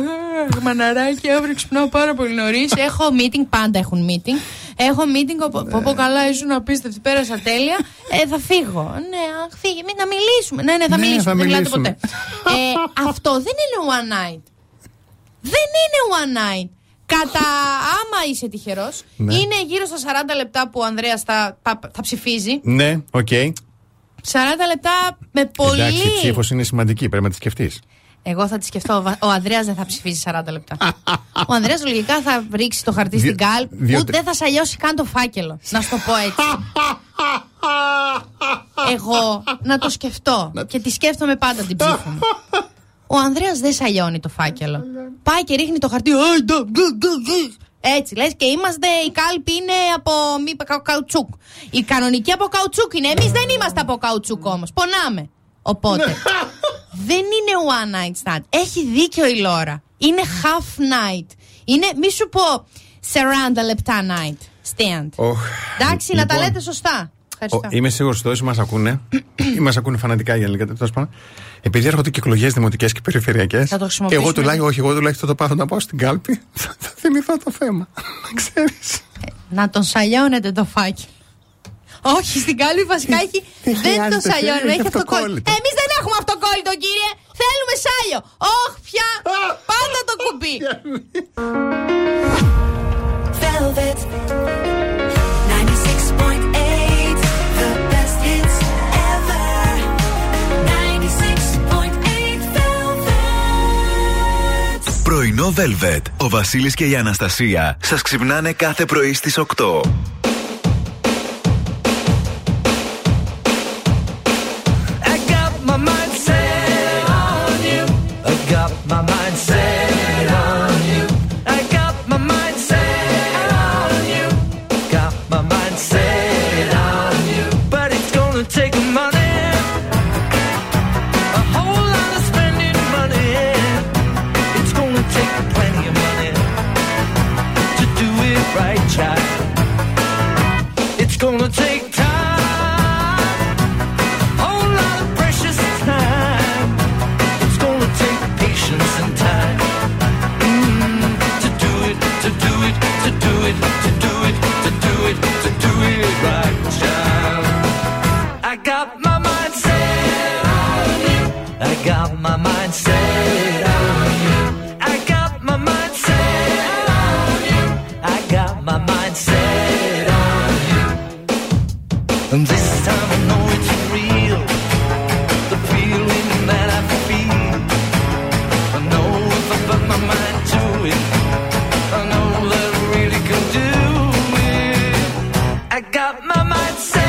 μαναράκι, αύριο ξυπνάω πάρα πολύ νωρίς. Έχω meeting, πάντα έχουν meeting. Έχω meeting, πω καλά, ήσουν απίστευτη, πέρασα τέλεια. Ε, θα φύγω. Ναι, αχ, φύγει, να μιλήσουμε. Ναι, ναι, θα μιλήσουμε. Δεν μιλάτε ποτέ. Αυτό δεν είναι one night. Δεν είναι one night. Κατά άμα είσαι τυχερός, ναι. Είναι γύρω στα σαράντα λεπτά που ο Ανδρέας θα, θα, θα ψηφίζει. Ναι, οκ. Okay. σαράντα λεπτά με πολύ. Εντάξει, η ψήφος είναι σημαντική, πρέπει να τη σκεφτείς. Εγώ θα τη σκεφτώ. Ο Ανδρέας δεν θα ψηφίσει σαράντα λεπτά. Ο Ανδρέας λογικά θα ρίξει το χαρτί στην κάλπη. Ούτε δεν θα σαλιώσει καν το φάκελο. Να σου το πω έτσι. Εγώ να το σκεφτώ. Και τη σκέφτομαι πάντα την ψήφο μου. Ο Ανδρέας δεν σαλιώνει το φάκελο. Πάει και ρίχνει το χαρτί. Έτσι λες και είμαστε. Η κάλπη είναι από μη, καουτσούκ. Η κανονική από καουτσούκ είναι. Εμείς δεν είμαστε από καουτσούκ όμως. Πονάμε. Οπότε δεν είναι one night stand. Έχει δίκιο η Λόρα. Είναι half night. Είναι μη σου πω σαράντα λεπτά night stand. Oh. Εντάξει, λοιπόν, να τα λέτε σωστά. Oh, είμαι σίγουρος ότι όσοι μας ακούνε, ή μας ακούνε φανατικά για λίγα λεπτά, επειδή έρχονται και εκλογές δημοτικές και περιφερειακές, εγώ τουλάχιστον, όχι, εγώ τουλάχιστον το πάρω να πάω στην κάλπη, θα, θα θυμηθώ το θέμα. Να ξέρεις. Να τον σαλιώνετε το φάκι. Όχι, στην κάλπη βασικά έχει. Δεν το σαλιώνει, έχει αυτοκόλλητο. Εμείς δεν έχουμε αυτοκόλλητο, κύριε. Θέλουμε σάλιο. Όχι πια. Πάντα το κουμπί. Πρωινό Velvet. Ο Βασίλης και η Αναστασία σας ξυπνάνε κάθε πρωί στις οκτώ. My mind set on you. I got my mind set on you. Got my mind set on you. But it's gonna take money, a whole lot of spending money. It's gonna take plenty of money to do it right, child. It's gonna take. I got my mind set on you. I got my mind set on you. I got my mind set on you. And this time I know it's real. The feeling that I feel. I know if I put my mind to it, I know that I really can do it. I got my mind set.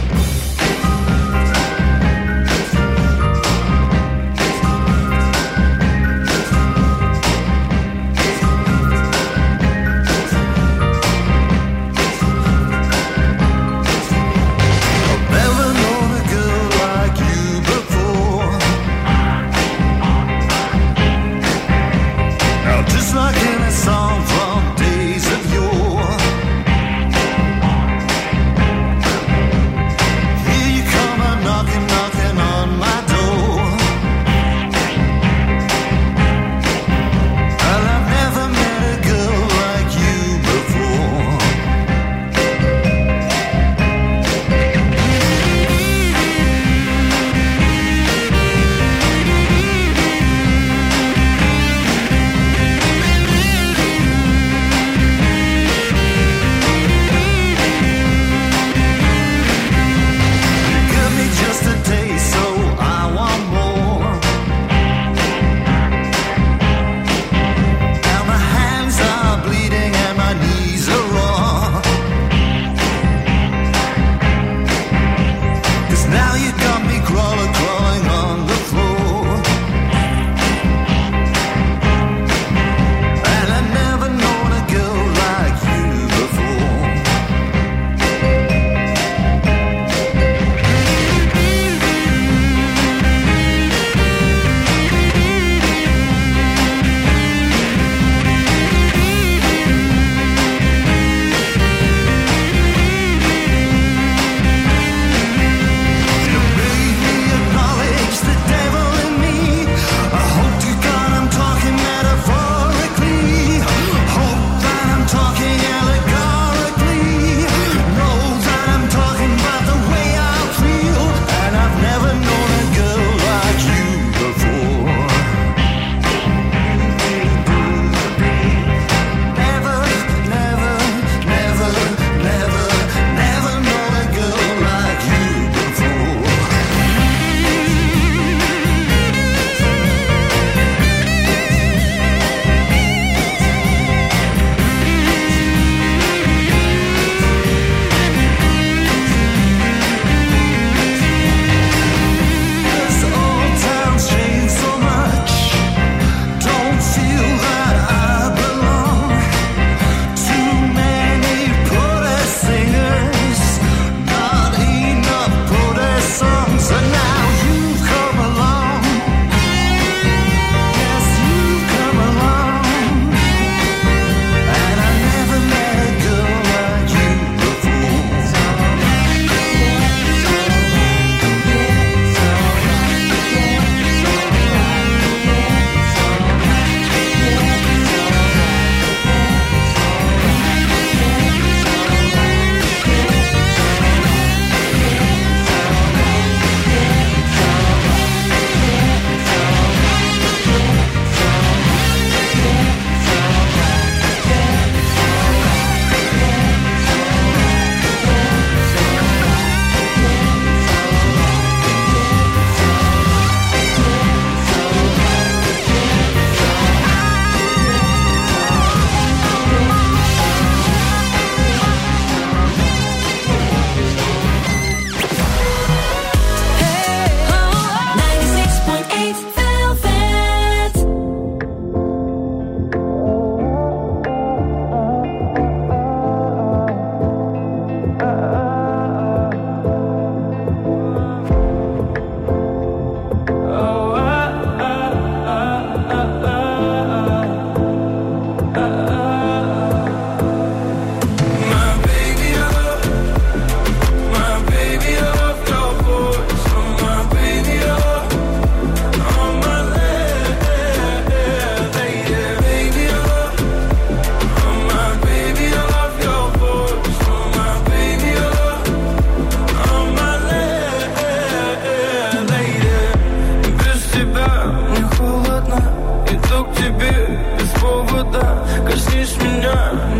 твоя, коснись меня,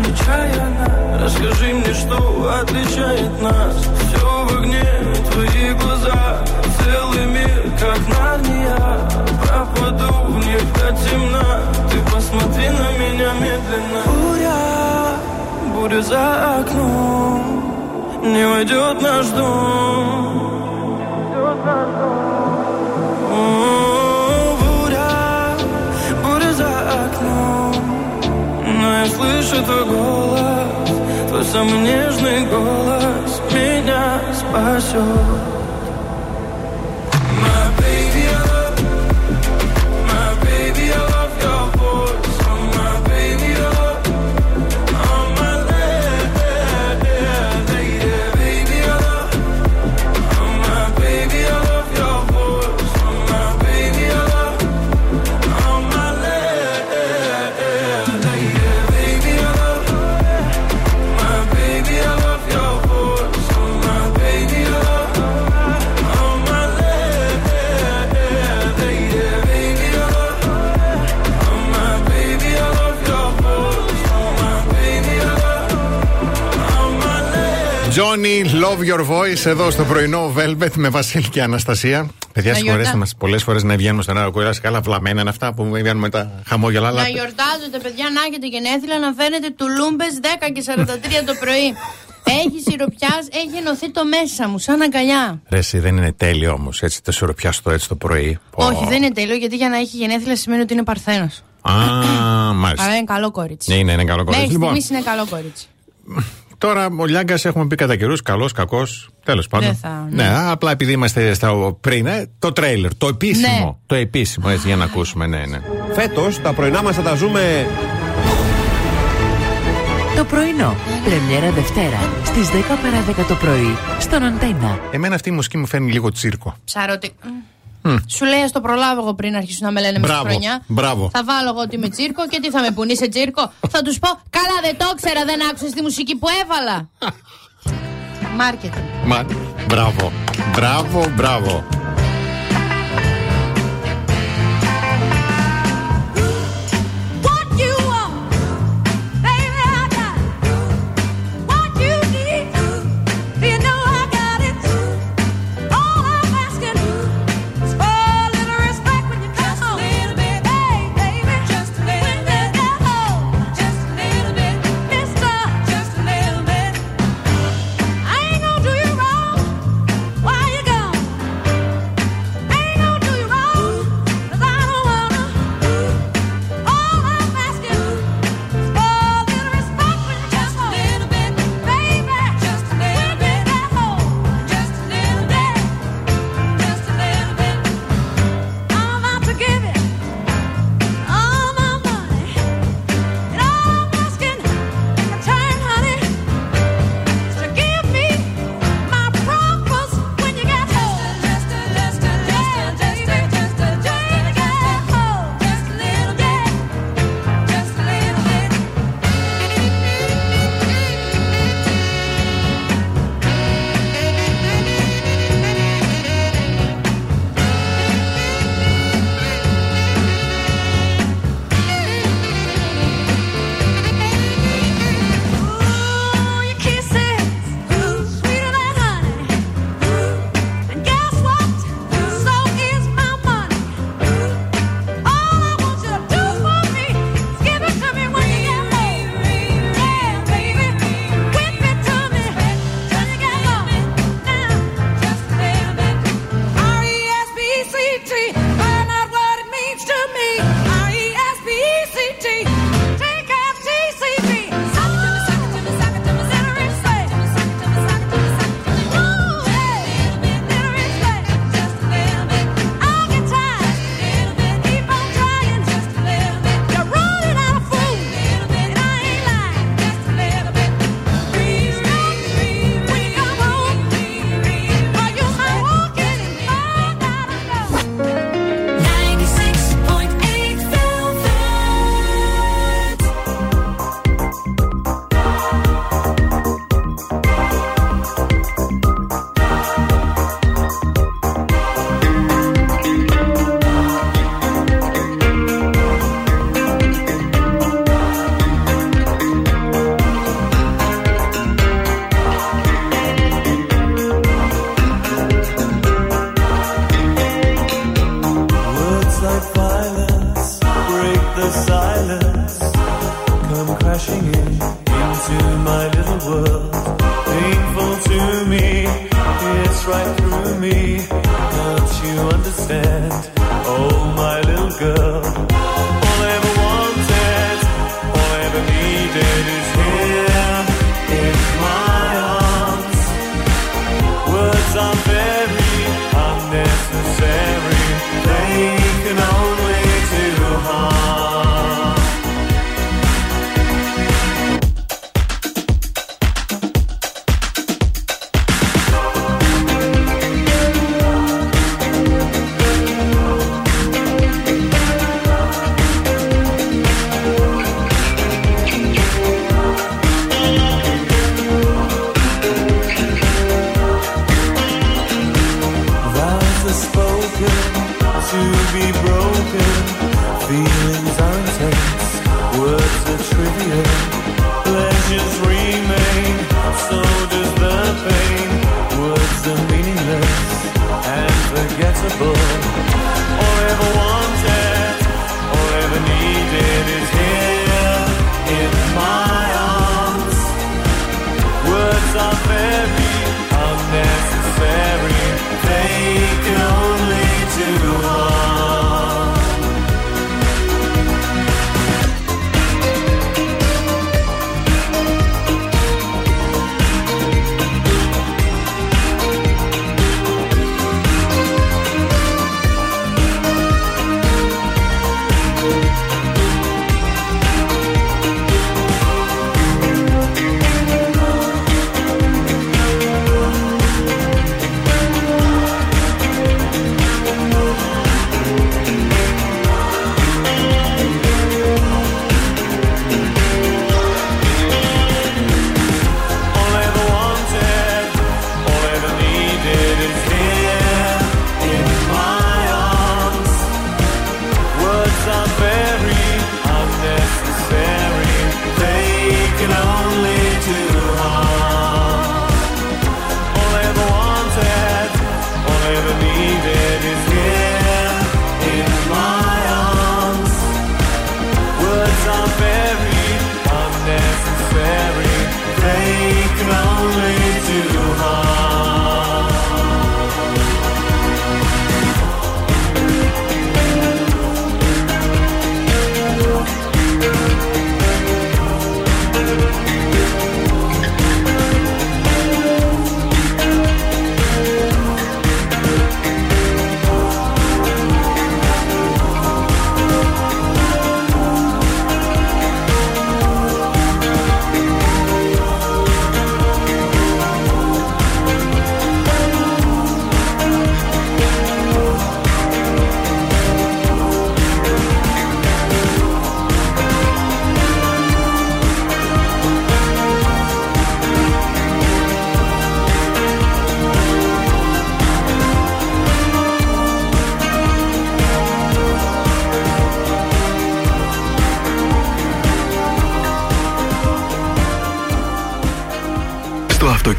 нечаянно. Расскажи мне, что отличает нас. Все в огне, твои глаза, целый мир, как Нарния. Пропаду в них до темна, ты посмотри на меня медленно. Буря, буря за окном, не войдет наш дом. Буря, буря за окном, но я слышу твой голос, твой самый нежный голос меня спасет. Johnny, love your voice, εδώ στο πρωινό Velvet με Βασίλη και Αναστασία. Παιδιά, συγχωρέστε μας πολλές φορές να βγαίνουμε στον αέρα και καλά βλαμμένα είναι αυτά που βγαίνουν με τα χαμόγελα. Να γιορτάζετε, παιδιά, να έχετε γενέθλια, να φαίνετε τουλούμπες δέκα και σαράντα τρία το πρωί. Έχει σιροπιάς, έχει ενωθεί το μέσα μου, σαν αγκαλιά. Ρε, εσύ, δεν είναι τέλειο όμως, έτσι το σιροπιάς το έτσι το πρωί. Όχι, δεν είναι τέλειο, γιατί για να έχει γενέθλια σημαίνει ότι είναι παρθένος. Α, μάλιστα. Αλλά είναι καλό κορίτσι. Ναι, είναι καλό κορίτσι. Εμείς είναι καλό κορίτσι. Τώρα ο Λιάγκας έχουμε πει κατά καιρούς, καλός, κακός, τέλος πάντων. Δεν θα, ναι. ναι, απλά επειδή είμαστε στα πριν, ε, το τρέιλερ, το επίσημο. Ναι. Το επίσημο, έτσι για να ακούσουμε, ναι, ναι. Φέτος τα πρωινά μας θα τα ζούμε... Το πρωινό, πρεμιέρα Δευτέρα, στις δέκα παρά δέκα το πρωί, στον Αντένα. Εμένα αυτή η μουσική μου φέρνει λίγο τσίρκο. Ψαρωτή. Mm. Σου λέει, ας το προλάβω εγώ πριν αρχίσουν να με λένε μέσα χρονιά. Μπράβο. Θα βάλω εγώ ότι είμαι τσίρκο και τι θα με πουνεί σε τσίρκο. Θα τους πω, καλά δεν το ξέρα, δεν άκουσες τη μουσική που έβαλα. Μάρκετινγκ. Μα... Μπράβο, μπράβο, μπράβο. come crashing in into my little world. Painful to me, it's right through me. Can't you understand? Oh, my little girl. All I ever wanted, all I ever needed is here in my arms. Words are very unnecessary. They can only do harm.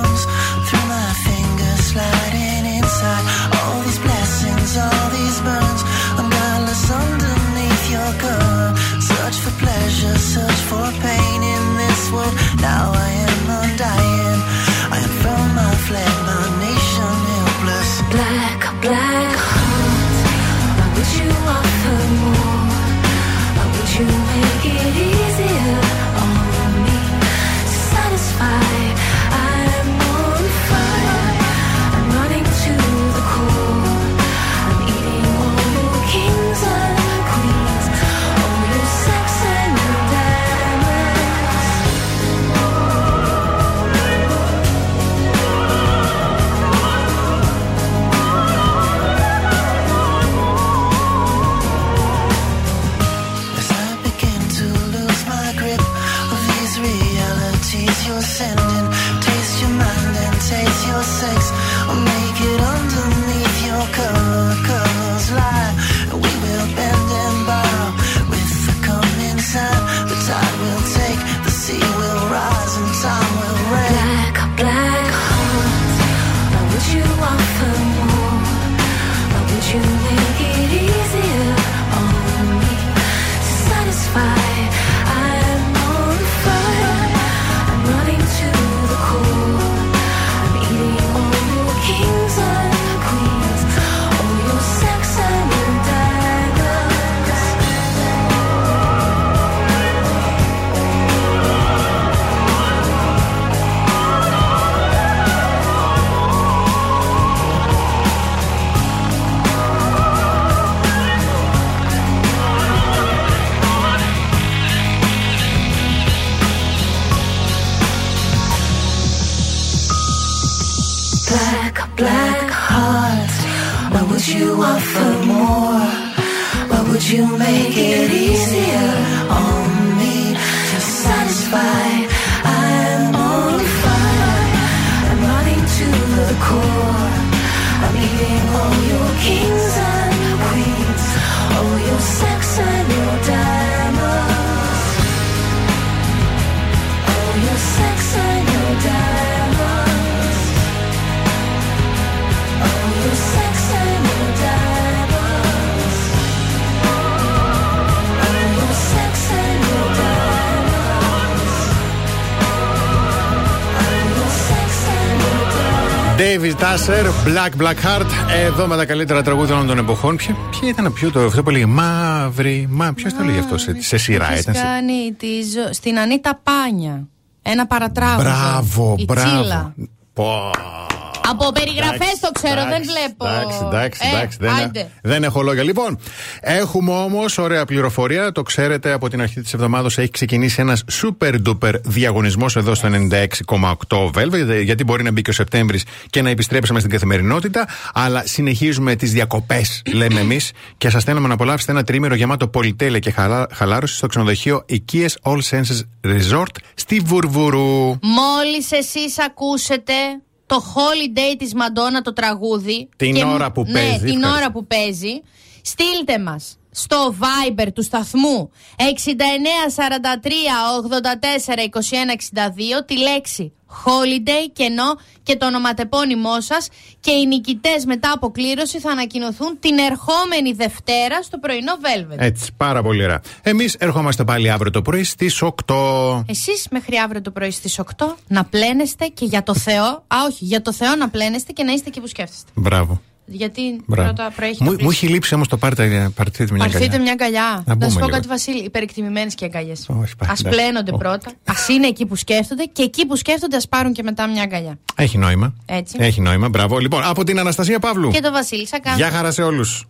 Comes through my fingers sliding inside all these blessings, all these you're sending. Taste your mind and taste your sex. I'll make it underneath your cover. Colors lie, and we will bend and borrow. With the coming sun, the tide will take, the sea will rise, and time will rain. Black, black holes. Why would you offer more? Why would you make it easier on me to satisfy? Black heart, why would you offer more? Why would you make it easier on me to satisfy? I am on fire, I'm running to the core. I'm eating all your kings and queens, all your sex and your diamonds, all your sex and your diamonds. David Tasser, Black Black Heart. Εδώ με τα καλύτερα τραγούδια όλων των εποχών. Ποια ήταν πιο το αυτό που έλεγε Μαύρη, μα ποιο το έλεγε αυτό σε, σε σειρά, έχεις ήταν. Σε... Κάνει τη ζω... Στην Ανίτα Πάνια. Ένα παρατράγουδο. Μπράβο, η μπράβο. Τσίλα. Πω. Από περιγραφές το ξέρω, εντάξει, δεν βλέπω. Εντάξει, εντάξει, εντάξει ε, δεν, δεν έχω λόγια. Λοιπόν, έχουμε όμως ωραία πληροφορία. Το ξέρετε, από την αρχή της εβδομάδας έχει ξεκινήσει ένας super duper διαγωνισμός εδώ στο ενενήντα έξι κόμμα οκτώ Velvet. Γιατί μπορεί να μπει και ο Σεπτέμβρης και να επιστρέψουμε στην καθημερινότητα. Αλλά συνεχίζουμε τις διακοπές, λέμε εμείς, και σας θέλουμε να απολαύσετε ένα τρίμηνο γεμάτο πολυτέλεια και χαλά, χαλάρωση στο ξενοδοχείο IKEA's All Senses Resort στη Βουρβουρού. Μόλις εσείς ακούσετε το Holiday της Madonna το τραγούδι, την και, ώρα που ναι, παίζει, την ευχαριστώ. ώρα που παίζει, στείλτε μας στο Viber του σταθμού εξήντα εννέα σαράντα τρία ογδόντα τέσσερα είκοσι ένα εξήντα δύο τη λέξη Holiday κενό και το ονοματεπώνυμό σας, και οι νικητές μετά από κλήρωση θα ανακοινωθούν την ερχόμενη Δευτέρα στο πρωινό Velvet. Έτσι, πάρα πολύ ωραία. Εμείς ερχόμαστε πάλι αύριο το πρωί στις οκτώ. Εσείς μέχρι αύριο το πρωί στις οκτώ να πλένεστε και για το Θεό. Α, όχι, για το Θεό να πλένεστε και να είστε εκεί που σκέφτεστε. Μπράβο. Γιατί πρώτα προέχει. Μου, μου έχει λείψει όμως το πάρτε, πάρτε μια αγκαλιά. Πάρτε μια αγκαλιά. Να σου πω κάτι, Βασίλη. Υπερεκτιμημένες και αγκαλιές. Ας πλένονται oh. πρώτα. Ας είναι εκεί που σκέφτονται και εκεί που σκέφτονται ας πάρουν και μετά μια αγκαλιά. Έχει νόημα. Έτσι. Έχει νόημα. Μπράβο. Λοιπόν, από την Αναστασία Παύλου και το Βασίλη Σακά. Γεια χαρά σε όλους.